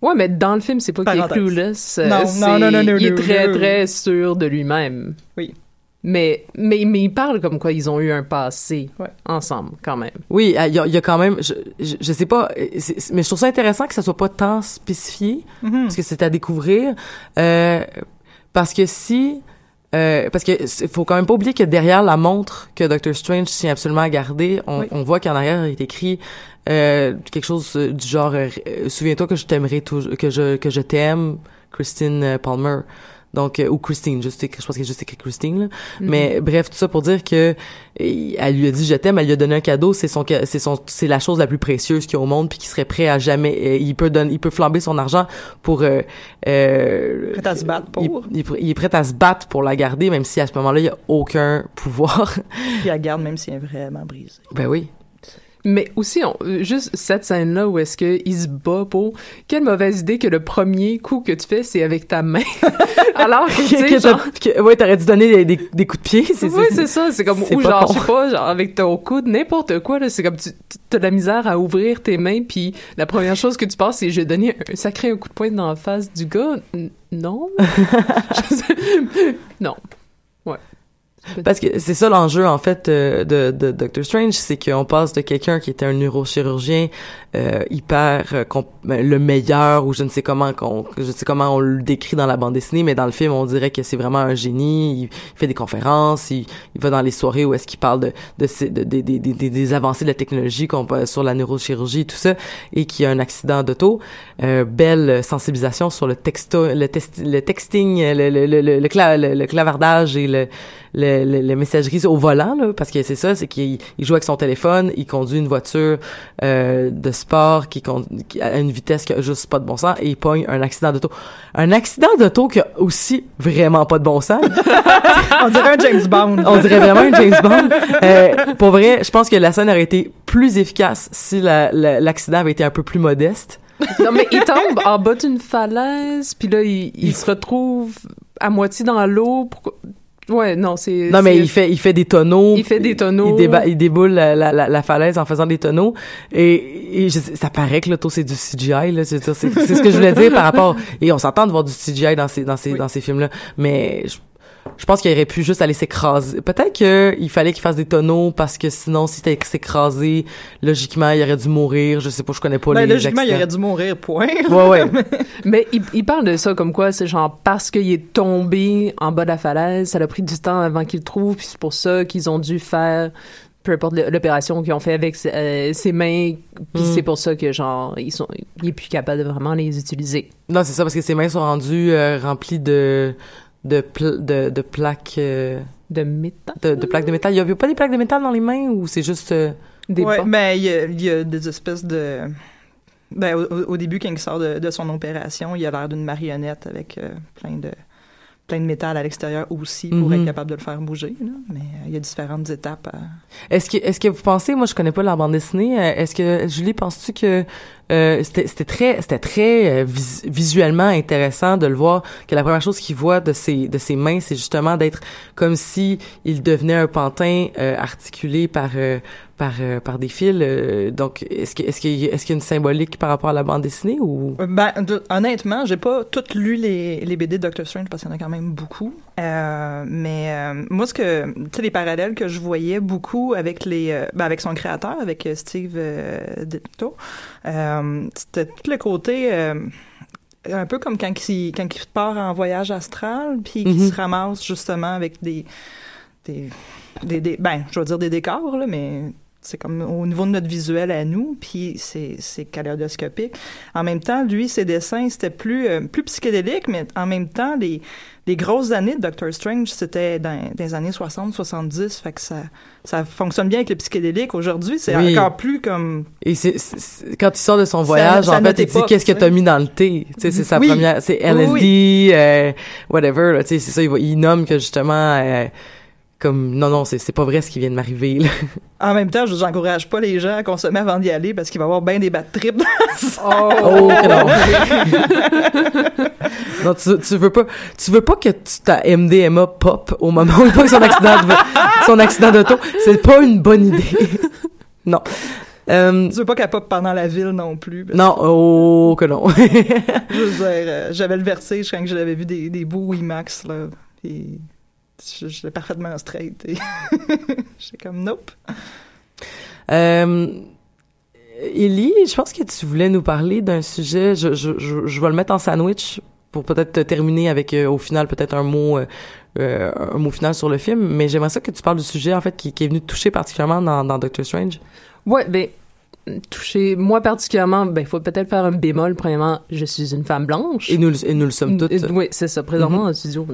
Ouais, mais dans le film, c'est pas qu'il est clueless. Non, il est très, très sûr de lui-même. Oui. Mais ils parlent comme quoi ils ont eu un passé ensemble, quand même. Oui, il y a quand même... Je sais pas, mais je trouve ça intéressant que ça soit pas tant spécifié, parce que c'est à découvrir. Parce que faut quand même pas oublier que derrière la montre que Doctor Strange tient absolument à garder, on voit qu'en arrière il est écrit quelque chose du genre souviens-toi que je t'aimerai toujours, que je t'aime, Christine Palmer. Donc ou Christine, je pense qu'il y a juste écrit Christine là. Mais bref, tout ça pour dire que elle lui a dit je t'aime, elle lui a donné un cadeau, c'est la chose la plus précieuse qu'il y a au monde, puis qu'il serait prêt à jamais il peut flamber son argent pour prêt à se battre pour. Il est prêt à se battre pour la garder, même si à ce moment-là il y a aucun pouvoir. Il la garde même si elle est vraiment brisée. Ben oui. Mais aussi, juste cette scène-là où est-ce qu'il se bat pour... Quelle mauvaise idée que le premier coup que tu fais, c'est avec ta main. Alors que, tu sais, genre... Oui, t'aurais dû donner des coups de pied. C'est ça. C'est comme... ou genre, je sais pas, genre avec ton coude, n'importe quoi, là. C'est comme t'as de la misère à ouvrir tes mains, puis la première chose que tu penses, c'est j'ai donné un sacré coup de poing dans la face du gars. Non. Non. Ouais. Parce que c'est ça l'enjeu, en fait, de Doctor Strange, c'est qu'on passe de quelqu'un qui était un neurochirurgien le meilleur, ou je ne sais comment on le décrit dans la bande dessinée, mais dans le film, on dirait que c'est vraiment un génie, il fait des conférences, il va dans les soirées où est-ce qu'il parle des avancées de la technologie sur la neurochirurgie, tout ça, et qu'il y a un accident d'auto. Belle sensibilisation sur le texting, le clavardage et les messageries au volant, là, parce que c'est ça, c'est qu'il joue avec son téléphone, il conduit une voiture de sport qui a une vitesse qui a juste pas de bon sens, et il pogne un accident d'auto. Un accident d'auto qui a aussi vraiment pas de bon sens. On dirait un James Bond. On dirait vraiment un James Bond. Pour vrai, je pense que la scène aurait été plus efficace si l'accident avait été un peu plus modeste. Non, mais il tombe en bas d'une falaise, puis là, il se retrouve à moitié dans l'eau. Pourquoi... Ouais, non, c'est... Non, mais il fait des tonneaux. Il fait des tonneaux. Il déboule la falaise en faisant des tonneaux. Et ça paraît que l'auto, c'est du CGI, là. C'est ce que je voulais dire par rapport... Et on s'entend de voir du CGI dans ces films-là. Mais je pense qu'il aurait pu juste aller s'écraser. Peut-être qu'il fallait qu'il fasse des tonneaux parce que sinon, si c'était s'écraser, logiquement, il aurait dû mourir. Je sais pas, je connais pas les accidents. Logiquement, il aurait dû mourir, point. Ouais. Mais il parle de ça comme quoi, c'est genre parce qu'il est tombé en bas de la falaise, ça a pris du temps avant qu'il le trouve, puis c'est pour ça qu'ils ont dû faire... peu importe l'opération qu'ils ont fait avec ses mains, puis c'est pour ça que genre il est plus capable de vraiment les utiliser. Non, c'est ça, parce que ses mains sont rendues remplies de plaques de métal. De plaques de métal. Il y a pas des plaques de métal dans les mains, ou c'est juste des bancs? Mais il y a des espèces de... Ben, au début, quand il sort de son opération, il a l'air d'une marionnette avec plein de métal à l'extérieur aussi pour être capable de le faire bouger, là. Mais il y a différentes étapes. Est-ce que vous pensez, moi je connais pas la bande dessinée, est-ce que Julie, penses-tu que c'était très visuellement intéressant de le voir, que la première chose qu'il voit de ses mains, c'est justement d'être comme si il devenait un pantin articulé par des fils, donc est-ce qu'il y a une symbolique par rapport à la bande dessinée ou... Ben honnêtement, j'ai pas toutes lu les BD de Doctor Strange parce qu'il y en a quand même beaucoup, mais moi les parallèles que je voyais beaucoup avec avec son créateur, avec Steve Ditko, c'était tout le côté un peu comme quand il part en voyage astral, puis qu'il se ramasse justement avec des ben je vais dire des décors là, mais c'est comme au niveau de notre visuel à nous, puis c'est kaléidoscopique. En même temps, lui, ses dessins, c'était plus psychédélique, mais en même temps, les grosses années de Doctor Strange, c'était dans les années 60-70, fait que ça fonctionne bien avec le psychédélique. Aujourd'hui, c'est encore plus comme... Et c'est quand il sort de son voyage, en fait, il dit « Qu'est-ce que t'as mis dans le thé? » Tu sais, c'est sa première... C'est LSD, whatever, tu sais, c'est ça, il nomme que justement... comme non, c'est pas vrai ce qui vient de m'arriver là. En même temps, je n'encourage pas les gens à consommer avant d'y aller parce qu'il va y avoir bien des bad trips dans ça. Oh non. Non, tu veux pas que ta MDMA pop au moment où il a eu son accident d'auto, c'est pas une bonne idée. Non. Tu veux pas qu'elle pop pendant la ville non plus. Non, oh que non. Je veux dire, j'avais le vertige quand j'avais vu des bouts IMAX là et... Je l'ai parfaitement straight. Et j'étais comme « Nope ». Ellie, je pense que tu voulais nous parler d'un sujet. Je vais le mettre en sandwich pour peut-être terminer avec, au final, peut-être un mot final sur le film. Mais j'aimerais ça que tu parles du sujet, en fait, qui est venu te toucher particulièrement dans Doctor Strange. Ouais, ben... touché, moi particulièrement, ben, il faut peut-être faire un bémol, premièrement, je suis une femme blanche. Et nous le sommes toutes. Oui, c'est ça, présentement, en studio,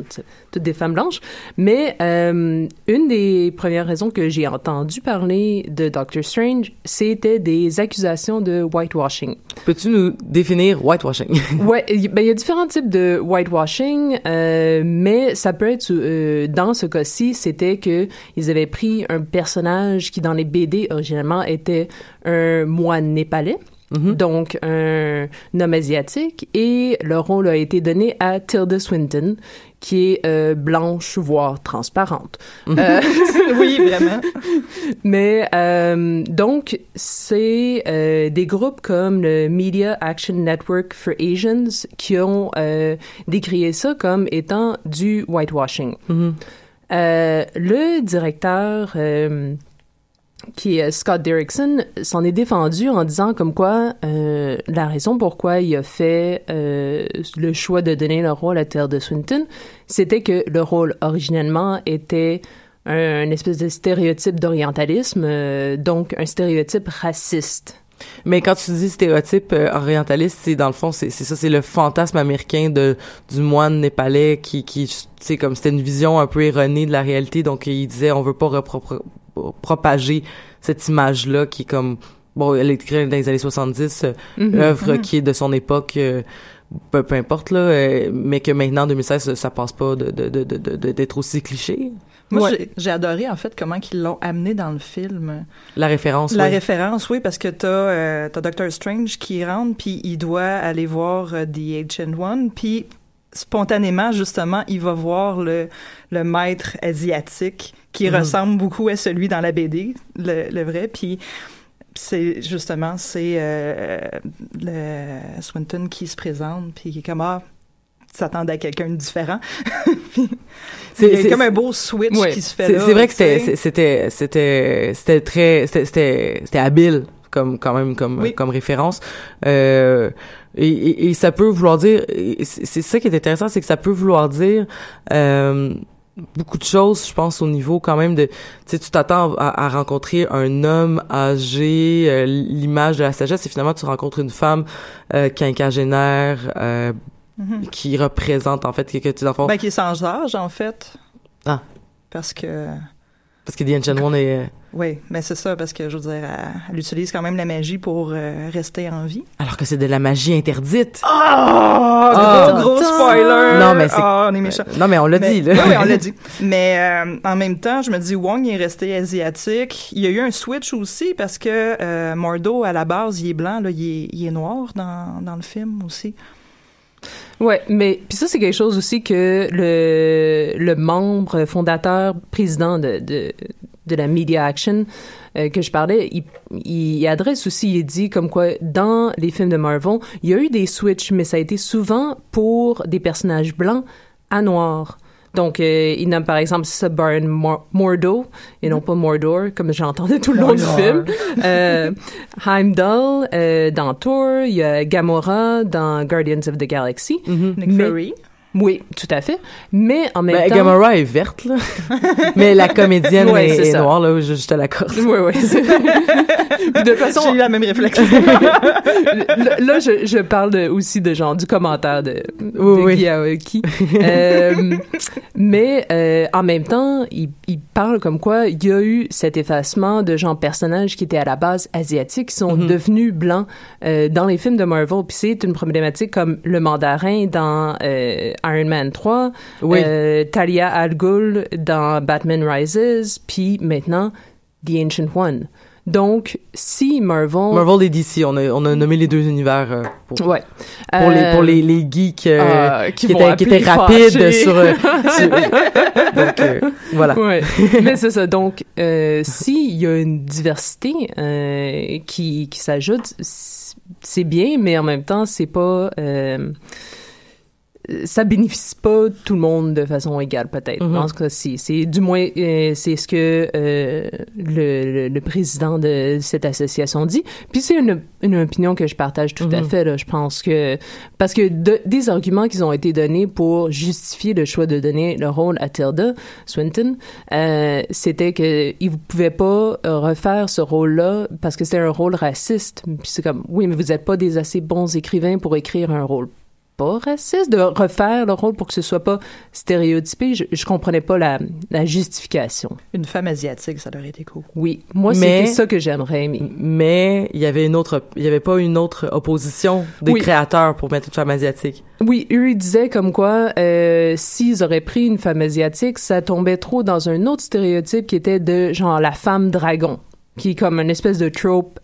toutes des femmes blanches. Mais une des premières raisons que j'ai entendu parler de Doctor Strange, c'était des accusations de whitewashing. Peux-tu nous définir whitewashing? Oui, ben, il y a différents types de whitewashing, mais ça peut être, dans ce cas-ci, c'était qu'ils avaient pris un personnage qui, dans les BD, originellement, était un moine népalais, donc un homme asiatique, et le rôle a été donné à Tilda Swinton, qui est blanche, voire transparente. Oui, vraiment. Mais donc, c'est des groupes comme le Media Action Network for Asians qui ont décrié ça comme étant du whitewashing. Le directeur... qui est Scott Derrickson, s'en est défendu en disant comme quoi la raison pourquoi il a fait le choix de donner le rôle à Tilda Swinton, c'était que le rôle originellement était un espèce de stéréotype d'orientalisme, donc un stéréotype raciste. Mais quand tu dis stéréotype orientaliste, c'est dans le fond, c'est ça, c'est le fantasme américain du moine népalais qui tu sais, comme c'était une vision un peu erronée de la réalité, donc il disait on veut pas propager cette image-là qui est comme, bon, elle est créée dans les années 70, œuvre qui est de son époque, peu importe, là, mais que maintenant, en 2016, ça passe pas d'être aussi cliché. Moi, j'ai adoré, en fait, comment ils l'ont amené dans le film. La référence, oui, parce que t'as Doctor Strange qui rentre, puis il doit aller voir The Ancient One, puis spontanément, justement, il va voir le maître asiatique qui ressemble beaucoup à celui dans la BD, le vrai, puis c'est justement, le Swinton qui se présente, puis qui est comme « Ah, tu t'attendais à quelqu'un de différent. » C'est comme un beau switch qui se fait là. C'est vrai que c'était habile comme référence. Et ça peut vouloir dire... C'est ça qui est intéressant, c'est que ça peut vouloir dire... beaucoup de choses, je pense, au niveau quand même de... Tu sais, tu t'attends à rencontrer un homme âgé, l'image de la sagesse, et finalement, tu rencontres une femme quinquagénaire qui représente, en fait, que tu dans le fond... Ben, qui est sans âge, en fait. Ah. Parce que The Ancient One est... Oui, mais c'est ça, parce que, je veux dire, elle utilise quand même la magie pour rester en vie. Alors que c'est de la magie interdite! Oh! Gros spoiler! Non, mais c'est... Oh, on est méchants. Non, mais on l'a dit, là. Oui, on l'a dit. Mais en même temps, je me dis, Wong, il est resté asiatique. Il y a eu un switch aussi, parce que Mordo, à la base, il est blanc, là, il est noir dans le film aussi. Ouais, mais puis ça c'est quelque chose aussi que le membre fondateur, président de la Media Action que je parlais, il adresse aussi, il dit comme quoi dans les films de Marvel, il y a eu des switches, mais ça a été souvent pour des personnages blancs à noirs. Donc, il nomme par exemple Baron Mordo, et non pas Mordor, comme j'entendais tout le long du film. Heimdall dans Thor, il y a Gamora dans Guardians of the Galaxy. Nick Fury. Oui, tout à fait. Mais en même temps... Gamora est verte, là. Mais la comédienne est noire, là. Je te l'accorde. Oui, oui. De toute façon... J'ai eu la même réflexion. Là, je parle aussi de genre du commentaire de Gyaoki. Mais en même temps, il parle comme quoi il y a eu cet effacement de genre personnages qui étaient à la base asiatiques, qui sont devenus blancs dans les films de Marvel. Puis c'est une problématique comme le mandarin dans... Iron Man 3, Talia al Ghul dans Batman Rises, puis maintenant The Ancient One. Donc, si Marvel et DC, on a nommé les deux univers pour les geeks qui étaient rapides sur donc, voilà. Ouais. Mais c'est ça. Donc, s'il y a une diversité qui s'ajoute, c'est bien, mais en même temps, c'est pas... ça bénéficie pas tout le monde de façon égale, peut-être. Dans ce cas-ci, c'est du moins c'est ce que le président de cette association dit. Puis c'est une opinion que je partage tout à fait. Là, je pense que parce que des arguments qui ont été donnés pour justifier le choix de donner le rôle à Tilda Swinton, c'était que ils ne pouvaient pas refaire ce rôle-là parce que c'était un rôle raciste. Puis c'est comme oui, mais vous êtes pas des assez bons écrivains pour écrire un rôle pas raciste, de refaire le rôle pour que ce soit pas stéréotypé. Je comprenais pas la justification. Une femme asiatique, ça leur était cool. Oui, moi c'était ça que j'aimerais aimer. Mais il y avait pas une autre opposition des créateurs pour mettre une femme asiatique. Oui, eux ils disaient comme quoi s'ils auraient pris une femme asiatique, ça tombait trop dans un autre stéréotype qui était de genre la femme dragon, qui est comme une espèce de trope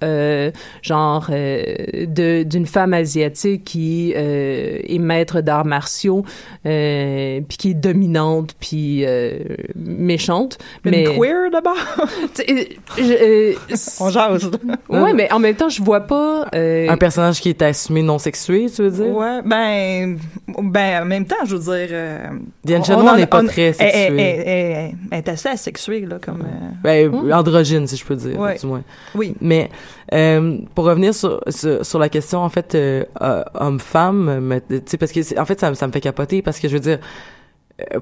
d'une femme asiatique qui est maître d'arts martiaux puis qui est dominante puis méchante. Mais queer d'abord. On jase. Ouais, mais en même temps je vois pas un personnage qui est assumé non sexué, tu veux dire? Ouais, ben en même temps je veux dire Diane Chandon n'est pas très sexuée. Elle est assez asexuée là comme androgyne si je peux dire. Ouais. Du moins. Oui. Mais pour revenir sur la question en fait homme-femme, tu sais parce que en fait ça me fait capoter parce que je veux dire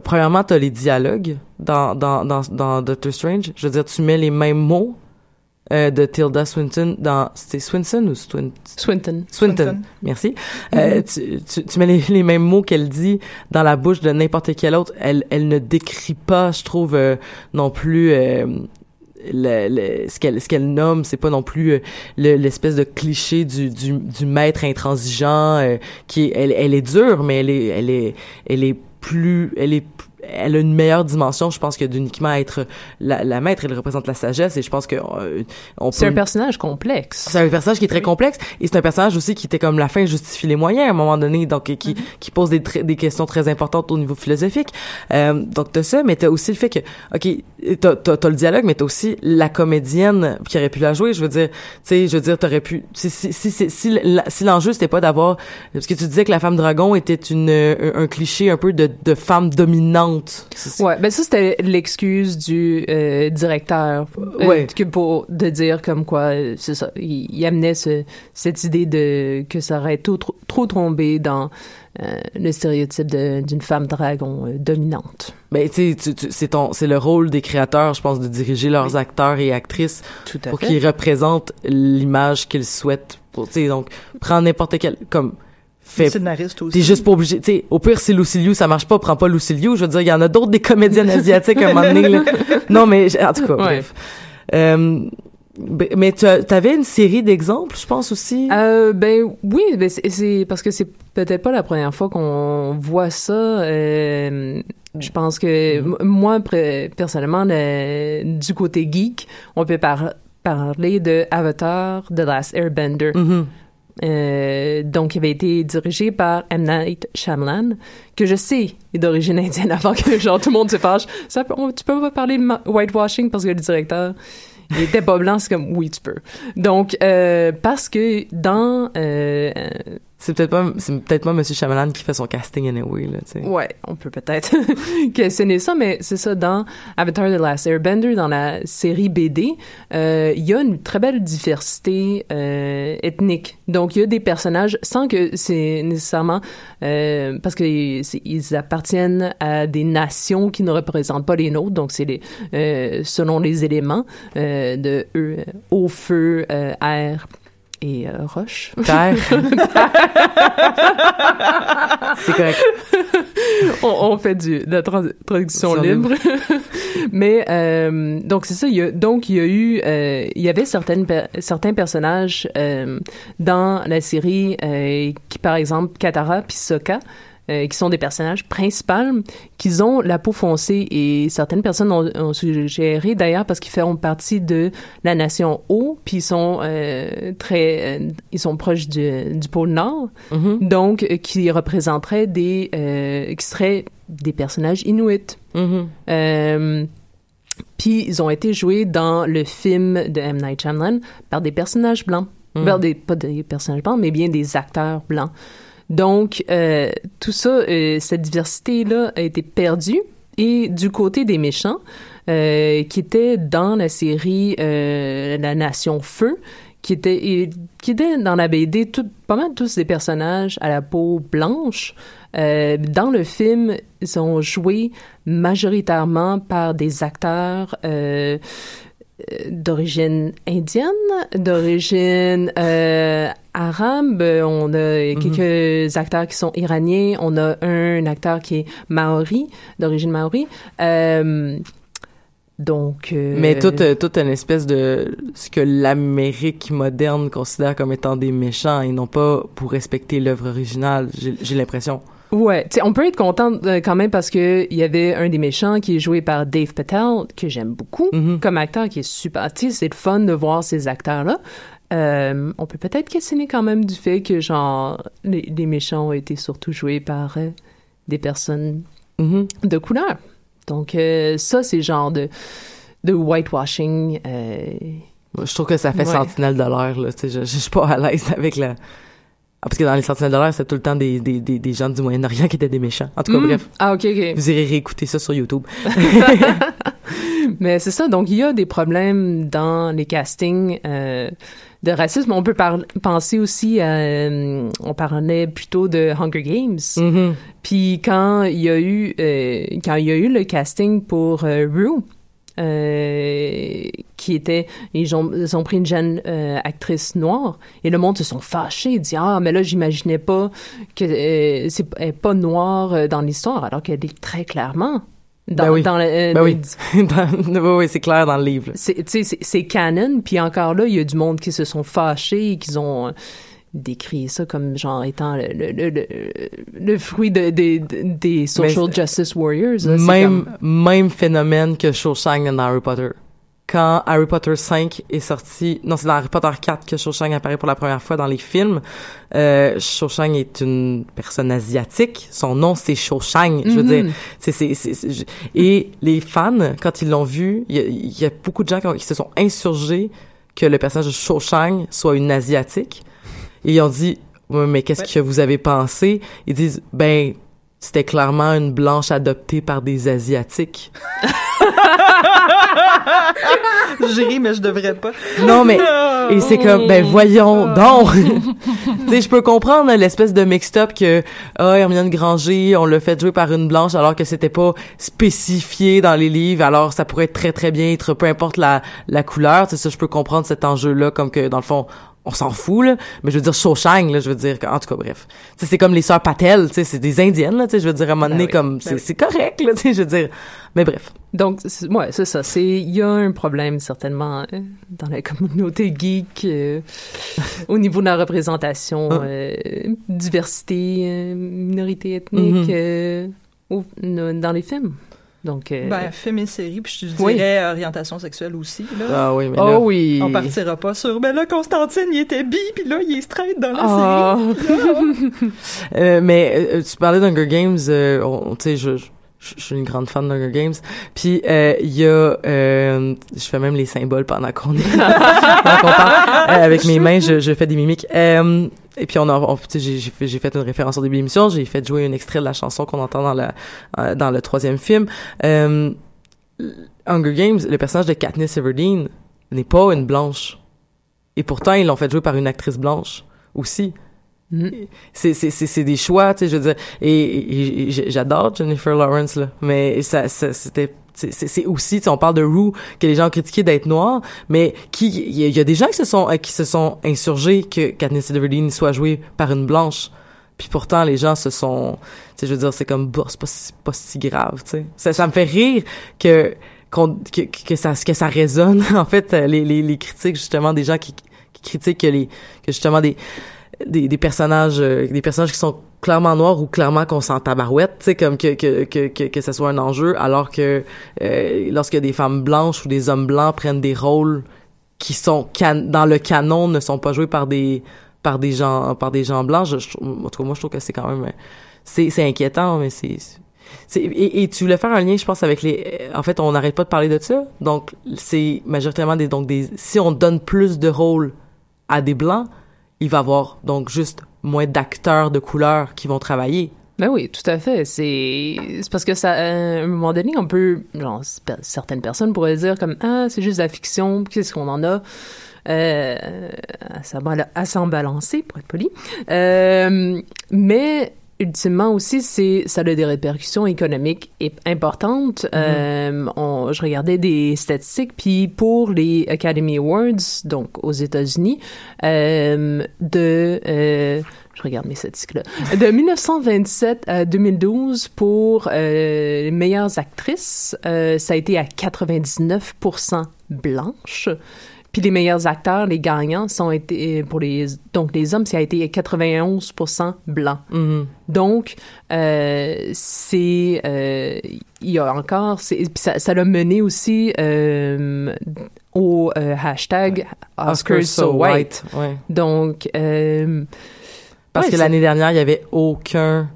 premièrement t'as les dialogues dans Doctor Strange, je veux dire tu mets les mêmes mots de Tilda Swinton dans c'était Swinson ou Swinton. Merci. Tu mets les mêmes mots qu'elle dit dans la bouche de n'importe quel autre, elle ne décrit pas je trouve non plus ce qu'elle nomme, c'est pas non plus l'espèce de cliché du maître intransigeant elle est dure mais elle a une meilleure dimension, je pense, que d'uniquement être la maître. Elle représente la sagesse et je pense que c'est un personnage complexe. C'est un personnage qui est très complexe et c'est un personnage aussi qui était comme la fin justifie les moyens à un moment donné, donc qui pose des questions très importantes au niveau philosophique. Donc t'as ça, mais t'as aussi le fait que t'as le dialogue, mais t'as aussi la comédienne qui aurait pu la jouer. Je veux dire, tu sais, t'aurais pu si l'enjeu c'était pas d'avoir, parce que tu disais que la femme dragon était un cliché un peu de femme dominante. Ouais, ben ça c'était l'excuse du directeur de dire comme quoi c'est ça, il amenait cette idée de que ça aurait trop tombé dans le stéréotype d'une femme dragon dominante. Ben tu c'est le rôle des créateurs, je pense, de diriger leurs acteurs et actrices pour qu'ils représentent l'image qu'ils souhaitent. Tu sais, donc prends n'importe quel comme scénariste aussi. T'es juste pas obligé, tu sais, au pire si Lucy Liu ça marche pas, prends pas Lucy Liu, je veux dire il y en a d'autres des comédiennes asiatiques à un moment donné là. Non mais en tout cas bref. Mais t'avais une série d'exemples, je pense aussi. C'est parce que c'est peut-être pas la première fois qu'on voit ça. Je pense que moi personnellement du côté geek, on peut parler de Avatar, The Last Airbender. Donc, il avait été dirigé par M. Night Shyamalan, que je sais est d'origine indienne avant que genre, tout le monde se fâche. Tu peux pas parler de whitewashing parce que le directeur, il était pas blanc, c'est comme, oui, tu peux. Donc, parce que dans C'est peut-être pas Monsieur Shyamalan qui fait son casting anyway, là, tu sais. Ouais, on peut peut-être questionner ça, mais c'est ça, dans Avatar The Last Airbender, dans la série BD, il y a une très belle diversité ethnique. Donc, il y a des personnages, sans que c'est nécessairement... parce qu'ils appartiennent à des nations qui ne représentent pas les nôtres, donc c'est selon les éléments de eau, feu, air... et roche. Terre. C'est correct. On fait de la traduction libre. Mais, donc, c'est ça. Il y avait certains personnages dans la série qui, par exemple, Katara puis Sokka, qui sont des personnages principaux, qui ont la peau foncée. Et certaines personnes ont suggéré, d'ailleurs, parce qu'ils font partie de la nation Eau, puis ils sont ils sont proches du pôle Nord, mm-hmm. donc qui représenteraient qui seraient des personnages inuits. Mm-hmm. Puis ils ont été joués dans le film de M. Night Shyamalan par des personnages blancs. Mm-hmm. Pas des personnages blancs, mais bien des acteurs blancs. Donc, tout ça, cette diversité-là a été perdue. Et du côté des méchants, qui étaient dans la série La Nation Feu, qui étaient dans la BD pas mal tous des personnages à la peau blanche. Dans le film, ils sont joués majoritairement par des acteurs... d'origine indienne, d'origine arabe. On a quelques acteurs qui sont iraniens. On a un acteur qui est maori, d'origine maori. Mais toute une espèce de ce que l'Amérique moderne considère comme étant des méchants et non pas pour respecter l'œuvre originale, j'ai l'impression. Ouais, tu sais, on peut être content quand même parce que il y avait un des méchants qui est joué par Dave Patel, que j'aime beaucoup, comme acteur, qui est super. Tu sais, c'est le fun de voir ces acteurs-là. On peut peut-être questionner quand même du fait que, genre, les méchants ont été surtout joués par des personnes de couleur. Donc, ça, c'est genre de whitewashing. Moi, je trouve que ça fait sentinelle de l'heure, là. Tu sais, je suis pas à l'aise avec la... Ah, parce que dans les Sentinelles de l'Heure, c'était tout le temps des gens du Moyen-Orient qui étaient des méchants. En tout cas, bref. Ah, OK. Vous irez réécouter ça sur YouTube. Mais c'est ça. Donc, il y a des problèmes dans les castings de racisme. On peut penser aussi à... on parlait plutôt de Hunger Games. Mm-hmm. Puis quand il y a eu le casting pour Rue... qui était... Ils ont pris une jeune actrice noire et le monde se sont fâchés. Ils disent « Ah, mais là, j'imaginais pas qu'elle n'est pas noire dans l'histoire, alors qu'elle est très clairement... » oui, c'est clair dans le livre. C'est canon, puis encore là, il y a du monde qui se sont fâchés et qui ont... décrire ça comme genre étant le fruit des social justice warriors. Là, même phénomène que Cho Chang dans Harry Potter. Quand Harry Potter 5 est sorti... Non, c'est dans Harry Potter 4 que Cho Chang apparaît pour la première fois dans les films. Cho Chang est une personne asiatique. Son nom, c'est Cho Chang. Je veux dire... Et les fans, quand ils l'ont vu, il y a beaucoup de gens qui se sont insurgés que le personnage de Cho Chang soit une asiatique. Et ils ont dit, mais qu'est-ce que vous avez pensé? Ils disent, ben, c'était clairement une blanche adoptée par des Asiatiques. J'ai ri, mais je devrais pas. Non, mais, et c'est comme, ben, voyons donc. Tu sais, je peux comprendre l'espèce de mix-up que, Hermione Granger, on l'a fait jouer par une blanche alors que c'était pas spécifié dans les livres, alors ça pourrait très, très bien être, peu importe la couleur. Tu sais, ça, je peux comprendre cet enjeu-là, comme que, dans le fond, on s'en fout, là, mais je veux dire, Cho Chang, là, je veux dire, en tout cas, bref. Tu sais, c'est comme les sœurs Patel, tu sais, c'est des Indiennes, là, tu sais, je veux dire, à un moment donné, c'est correct, là, tu sais, je veux dire, mais bref. Donc, c'est ça, il y a un problème, certainement, dans la communauté geek, au niveau de la représentation, diversité, minorité ethnique, dans les films. Donc, film et série, puis je te dirais orientation sexuelle aussi, là. Ah oui, mais là... Oh oui! On partira pas sur... Mais là, Constantine, il était bi, puis là, il est straight dans la série. Mais tu parlais d'Hunger Games, tu sais, je suis une grande fan d'Hunger Games. Puis il y a je fais même les symboles pendant qu'on est avec mes mains, je fais des mimiques. Et puis j'ai fait une référence au début de l'émission, j'ai fait jouer un extrait de la chanson qu'on entend dans le troisième film. Hunger Games, le personnage de Katniss Everdeen n'est pas une blanche. Et pourtant, ils l'ont fait jouer par une actrice blanche aussi. Mm-hmm. C'est des choix, tu sais, je veux dire, et j'adore Jennifer Lawrence là, mais c'est aussi, tu sais, on parle de Rue que les gens ont critiqué d'être noire, mais il y a des gens qui se sont insurgés que Katniss Everdeen soit jouée par une blanche. Puis pourtant, les gens se sont, tu sais, je veux dire, c'est comme, bah, c'est pas si grave, tu sais. Ça me fait rire que ça résonne en fait, les critiques justement des gens qui critiquent que justement des personnages qui sont clairement noirs ou clairement qu'on s'en tabarouette, tu sais, comme que ça soit un enjeu, alors que lorsque des femmes blanches ou des hommes blancs prennent des rôles qui sont dans le canon, ne sont pas joués par des gens blancs, en tout cas moi je trouve que c'est quand même c'est inquiétant, mais et tu voulais faire un lien, je pense, avec les... En fait, on n'arrête pas de parler de ça. Donc, c'est majoritairement si on donne plus de rôles à des Blancs, il va y avoir donc juste moins d'acteurs de couleur qui vont travailler. Ben oui, tout à fait. C'est parce que ça, à un moment donné, on peut... Genre, certaines personnes pourraient dire comme « Ah, c'est juste la fiction, qu'est-ce qu'on en a? » à s'en balancer, pour être poli. Mais... Ultimement aussi, ça a des répercussions économiques importantes. Mm-hmm. Je regardais des statistiques, puis pour les Academy Awards, donc aux États-Unis, je regarde mes statistiques-là. De 1927 à 2012, pour les meilleures actrices, ça a été à 99% blanche. Puis les meilleurs acteurs, les gagnants, donc les hommes, ça a été 91% blanc. Mm-hmm. Donc, il y a encore... Ça l'a mené aussi au hashtag Oscars So White. Ouais. Donc... Parce que l'année dernière, il n'y avait aucun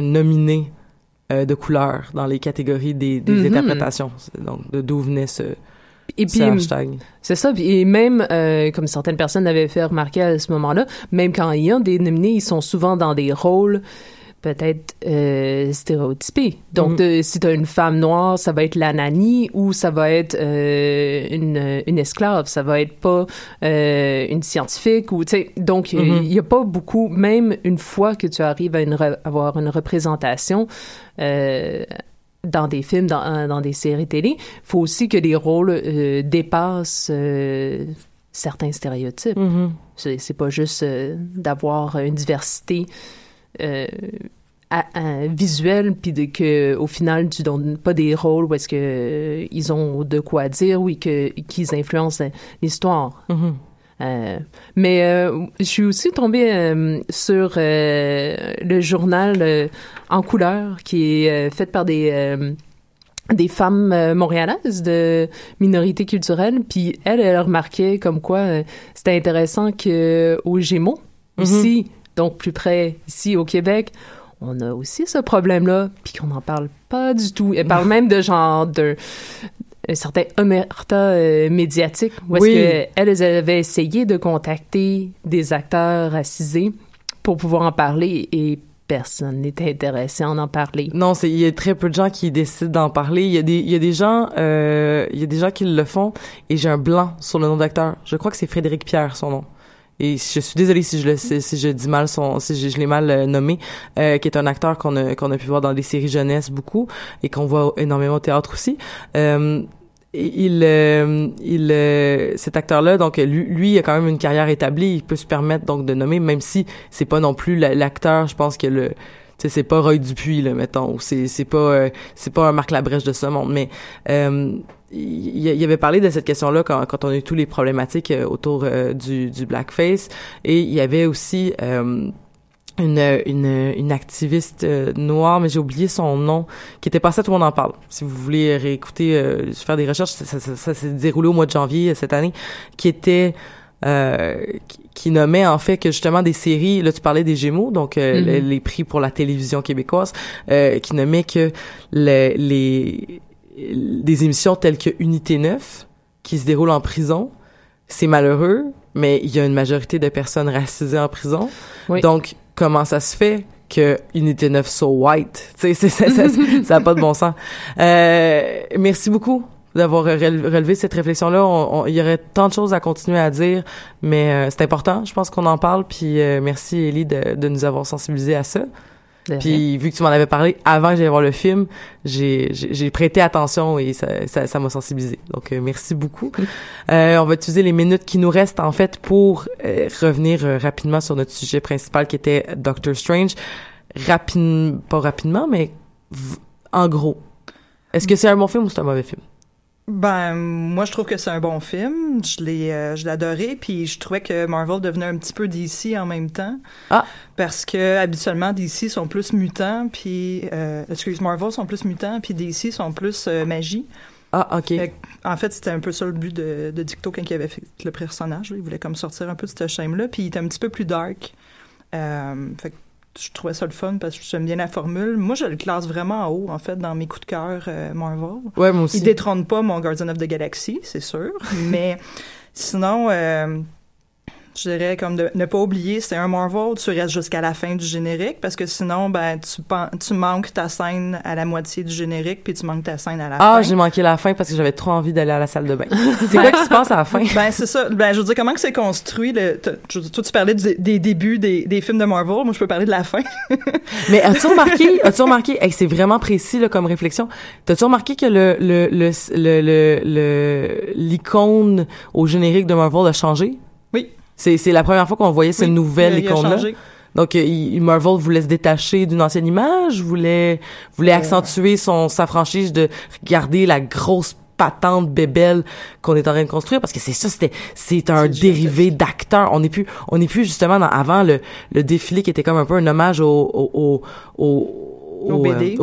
nominé de couleur dans les catégories des mm-hmm. interprétations. Donc, d'où venait ce... Et puis, c'est ça. Et même, comme certaines personnes l'avaient fait remarquer à ce moment-là, même quand il y a des nominés, ils sont souvent dans des rôles peut-être stéréotypés. Donc, si tu as une femme noire, ça va être la nanny ou ça va être une esclave. Ça va être pas une scientifique. Ou, donc, il n'y a pas beaucoup, même une fois que tu arrives à avoir une représentation... dans des films, dans des séries télé, faut aussi que les rôles dépassent certains stéréotypes. Mm-hmm. C'est pas juste d'avoir une diversité visuelle, puis qu'au final, tu donnes pas des rôles où est-ce qu'ils ont de quoi dire, oui, qu'ils influencent l'histoire. Mm-hmm. Mais je suis aussi tombée sur le journal en couleur qui est fait par des femmes montréalaises de minorité culturelle. Puis elle remarquait comme quoi c'était intéressant qu'aux Gémeaux, aussi, donc plus près ici au Québec, on a aussi ce problème-là, puis qu'on n'en parle pas du tout. Elle parle même de genre un certain omerta médiatique, où est-ce qu'elles avaient essayé de contacter des acteurs racisés pour pouvoir en parler et personne n'était intéressé à en parler. Non, il y a très peu de gens qui décident d'en parler. Il y a des gens qui le font et j'ai un blanc sur le nom d'acteur. Je crois que c'est Frédéric Pierre, son nom. Et je suis désolée si je l'ai mal nommé, qui est un acteur qu'on a pu voir dans des séries jeunesse beaucoup et qu'on voit énormément au théâtre aussi. Cet acteur-là, donc lui, il a quand même une carrière établie, il peut se permettre donc de nommer, même si c'est pas non plus l'acteur, je pense que c'est pas Roy Dupuis là, mettons, ou c'est pas un Marc Labrèche de ce monde, mais il avait parlé de cette question-là quand on a eu tous les problématiques autour du blackface, et il y avait aussi une activiste noire, mais j'ai oublié son nom, qui était passée, tout le monde en parle. Si vous voulez réécouter, faire des recherches, ça s'est déroulé au mois de janvier cette année, qui était qui nommait en fait que justement des séries, là tu parlais des Gémeaux, donc les prix pour la télévision québécoise, qui nommait que des émissions telles que Unité 9, qui se déroule en prison, c'est malheureux, mais il y a une majorité de personnes racisées en prison. Oui. Donc, comment ça se fait que Unité 9 so white? Tu sais, ça n'a pas de bon sens. Merci beaucoup d'avoir relevé cette réflexion-là. Il y aurait tant de choses à continuer à dire, mais c'est important. Je pense qu'on en parle, puis merci, Ellie, de nous avoir sensibilisés à ça. Puis vu que tu m'en avais parlé avant que j'allais voir le film, j'ai prêté attention et ça m'a sensibilisée. Donc merci beaucoup. On va utiliser les minutes qui nous restent en fait pour revenir rapidement sur notre sujet principal qui était Doctor Strange. En gros, est-ce que c'est un bon film ou c'est un mauvais film? Ben, moi, je trouve que c'est un bon film. Je l'ai adoré, puis je trouvais que Marvel devenait un petit peu DC en même temps. Ah! Parce que, habituellement, DC sont plus mutants, puis... Marvel sont plus mutants, puis DC sont plus magie. Ah, OK. En fait, c'était un peu ça le but de Dicto quand il avait fait le personnage. Il voulait comme sortir un peu de cette chaîne-là, puis il était un petit peu plus dark. Fait que je trouvais ça le fun parce que j'aime bien la formule. Moi, je le classe vraiment en haut, en fait, dans mes coups de cœur Marvel. Ouais, moi aussi. Il détrône pas mon Guardians of the Galaxy, c'est sûr. Mais sinon, je dirais comme de ne pas oublier, c'est un Marvel, tu restes jusqu'à la fin du générique parce que sinon, ben, tu manques ta scène à la moitié du générique puis tu manques ta scène à la fin. Ah, j'ai manqué la fin parce que j'avais trop envie d'aller à la salle de bain. C'est quoi qui se passe à la fin? Ben, c'est ça. Ben, je veux dire, comment que c'est construit? Toi, tu parlais des débuts des films de Marvel. Moi, je peux parler de la fin. Mais as-tu remarqué? Hey, c'est vraiment précis, là, comme réflexion. T'as-tu remarqué que l'icône au générique de Marvel a changé? Oui. C'est la première fois qu'on voyait ce nouvel icône-là. Donc, Marvel voulait se détacher d'une ancienne image, voulait accentuer sa franchise de garder la grosse patente bébelle qu'on est en train de construire, parce que c'est un dérivé d'acteur. On n'est plus justement avant le défilé qui était comme un peu un hommage aux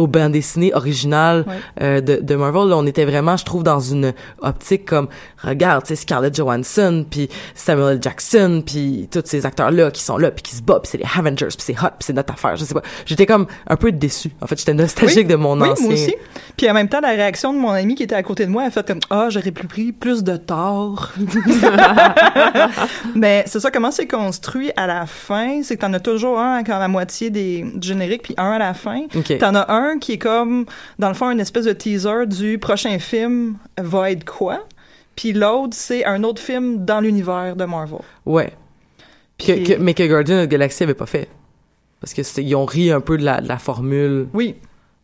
bandes dessinées originales de Marvel. Là, on était vraiment, je trouve, dans une optique comme, regarde, tu sais, Scarlett Johansson, puis Samuel L. Jackson, puis tous ces acteurs-là qui sont là, puis qui se battent, puis c'est les Avengers, puis c'est hot, puis c'est notre affaire, je sais pas. J'étais comme un peu déçue. En fait, j'étais nostalgique de mon ancien. Oui, moi aussi. Puis en même temps, la réaction de mon ami qui était à côté de moi, elle fait comme, j'aurais pris plus de Thor. Mais c'est ça, comment c'est construit à la fin, c'est que t'en as toujours un quand la moitié du générique, puis un à la fin. Okay. T'en as un qui est comme, dans le fond, une espèce de teaser du prochain film va être quoi, puis l'autre, c'est un autre film dans l'univers de Marvel. Ouais. Mais que Guardians of the Galaxy avait pas fait. Parce qu'ils ont ri un peu de la formule. Oui.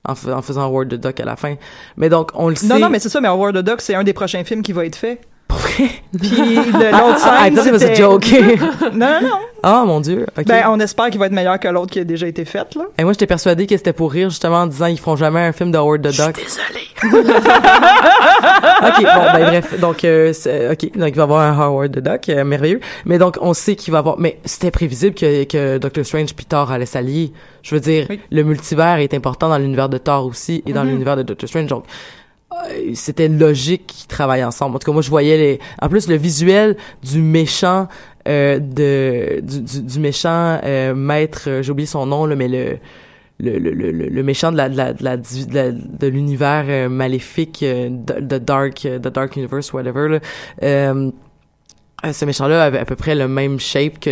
En faisant Howard the Duck à la fin. Mais donc, on le sait. Non, mais c'est ça, mais Howard the Duck, c'est un des prochains films qui va être fait. Puis l'autre scène, c'était... Non. Ah, mon Dieu. Okay. Ben, on espère qu'il va être meilleur que l'autre qui a déjà été fait, là. Et moi, j'étais persuadée que c'était pour rire, justement, en disant, ils feront jamais un film de Howard the Duck. Je suis désolée. OK, bon, ben, bref. Donc, donc, il va y avoir un Howard the Duck, merveilleux. Mais donc, on sait qu'il va y avoir... Mais c'était prévisible que Doctor Strange puis Thor allaient s'allier. Je veux dire, le multivers est important dans l'univers de Thor aussi et dans l'univers de Doctor Strange, donc... c'était logique qu'ils travaillent ensemble. En tout cas, moi, je voyais en plus, le visuel du méchant, maître, j'ai oublié son nom, là, mais le méchant de l'univers maléfique, the Dark Universe, whatever, là. Ce méchant-là avait à peu près le même shape que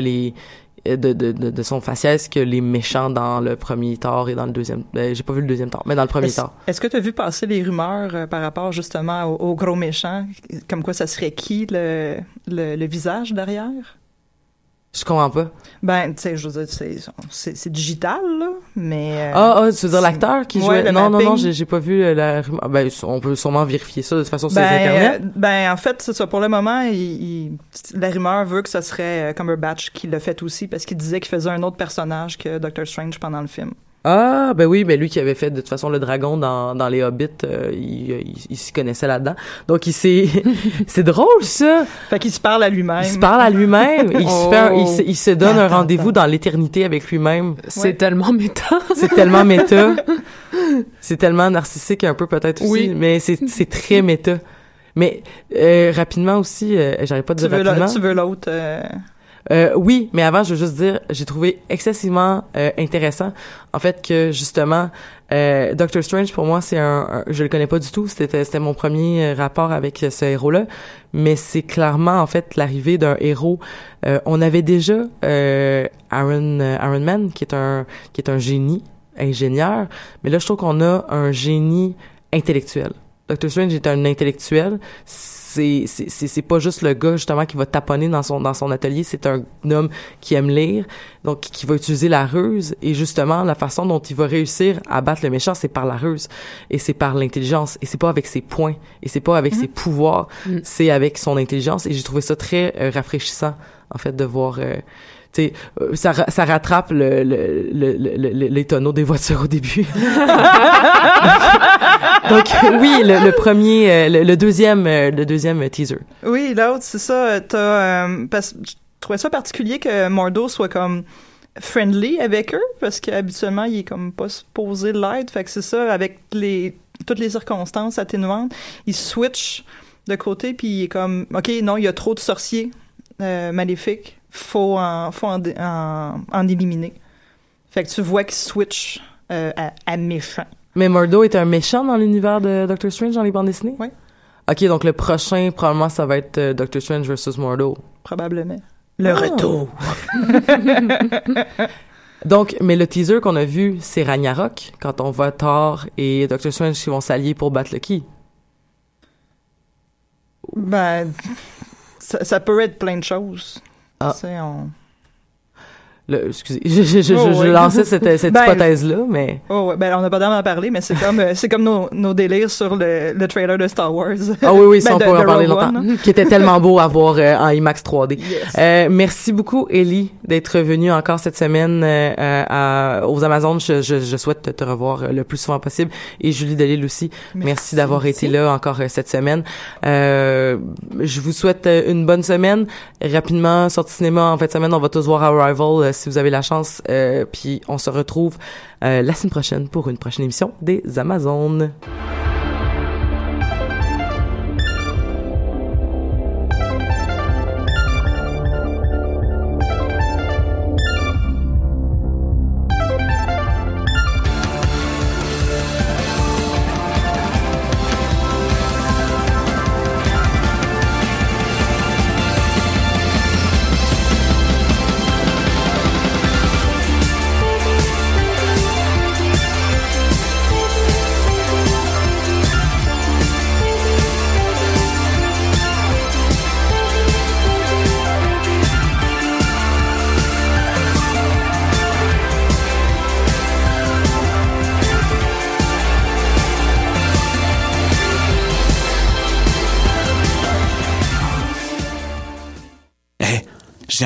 de son faciès que les méchants dans le premier Thor et dans le deuxième. J'ai pas vu le deuxième Thor, mais dans le premier Thor. Est-ce que t'as vu passer les rumeurs par rapport justement au gros méchant, comme quoi ça serait qui le visage derrière? Je comprends pas. Ben, tu sais, je veux dire, c'est digital, là, mais... tu veux dire l'acteur qui jouait... Non, j'ai pas vu la... Ben, on peut sûrement vérifier ça, de toute façon, sur Internet. En fait, c'est ça, pour le moment, la rumeur veut que ce serait Cumberbatch qui l'a fait aussi, parce qu'il disait qu'il faisait un autre personnage que Doctor Strange pendant le film. Ah, ben oui, ben lui qui avait fait de toute façon le dragon dans les Hobbits, il s'y connaissait là-dedans. Donc c'est drôle ça. Fait qu'il se parle à lui-même. Il se donne un rendez-vous dans l'éternité avec lui-même. C'est tellement méta. C'est tellement narcissique un peu peut-être aussi, mais c'est très méta. Mais rapidement aussi, j'arrive pas de dire rapidement. Tu veux l'autre... oui, mais avant, je veux juste dire, j'ai trouvé excessivement intéressant, en fait, que justement, Doctor Strange, pour moi, c'est je le connais pas du tout, c'était mon premier rapport avec ce héros-là, mais c'est clairement, en fait, l'arrivée d'un héros. On avait déjà Iron Man, qui est un génie, ingénieur, mais là, je trouve qu'on a un génie intellectuel. Doctor Strange est un intellectuel, c'est pas juste le gars justement qui va taponner dans son atelier, c'est un homme qui aime lire, donc qui va utiliser la ruse, et justement la façon dont il va réussir à battre le méchant, c'est par la ruse et c'est par l'intelligence, et c'est pas avec ses points et c'est pas avec ses pouvoirs, c'est avec son intelligence, et j'ai trouvé ça très rafraîchissant en fait de voir t'sais, ça rattrape les tonneaux des voitures au début. Donc oui, le deuxième teaser. Oui, l'autre c'est ça. Parce que je trouvais ça particulier que Mordo soit comme friendly avec eux, parce qu'habituellement il est comme pas supposé l'aide. Fait que c'est ça, avec toutes les circonstances atténuantes, il switch de côté puis il est comme ok non, il y a trop de sorciers maléfiques. Faut en éliminer. Fait que tu vois qu'il switch à méchant. Mais Murdo est un méchant dans l'univers de Doctor Strange dans les bandes dessinées? Oui. OK, donc le prochain, probablement, ça va être Doctor Strange versus Murdo. Probablement. Le retour! Donc, mais le teaser qu'on a vu, c'est Ragnarok, quand on voit Thor et Doctor Strange qui vont s'allier pour battre Loki. Ben, ça peut être plein de choses. Ah. Excusez, je lançais cette hypothèse-là, mais... Oh, ouais, ben on n'a pas d'âme à en parler, mais c'est comme, c'est comme nos délires sur le trailer de Star Wars. Ah oui, oui, ça, on pourrait en parler longtemps. Qui était tellement beau à voir en IMAX 3D. Yes. Merci beaucoup, Ellie, d'être venue encore cette semaine aux Amazones. Je souhaite te revoir le plus souvent possible. Et Julie Delisle aussi, merci d'avoir été là encore cette semaine. Je vous souhaite une bonne semaine. Rapidement, sortie cinéma en fin de semaine, on va tous voir Arrival, si vous avez la chance, puis on se retrouve la semaine prochaine pour une prochaine émission des Amazones. J'ai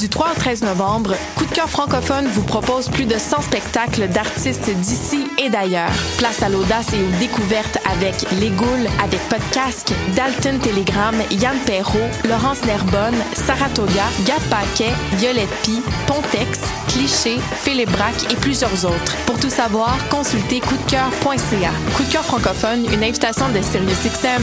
Du 3 au 13 novembre, Coup de cœur francophone vous propose plus de 100 spectacles d'artistes d'ici et d'ailleurs. Place à l'audace et aux découvertes avec Les Goules, avec Podcasque, Dalton Telegram, Yann Perrault, Laurence Nerbonne, Saratoga, Gab Paquet, Violette Pie, Pontex, Cliché, Philippe Braque et plusieurs autres. Pour tout savoir, consultez coupdecoeur.ca. Coup de cœur francophone, une invitation de SiriusXM.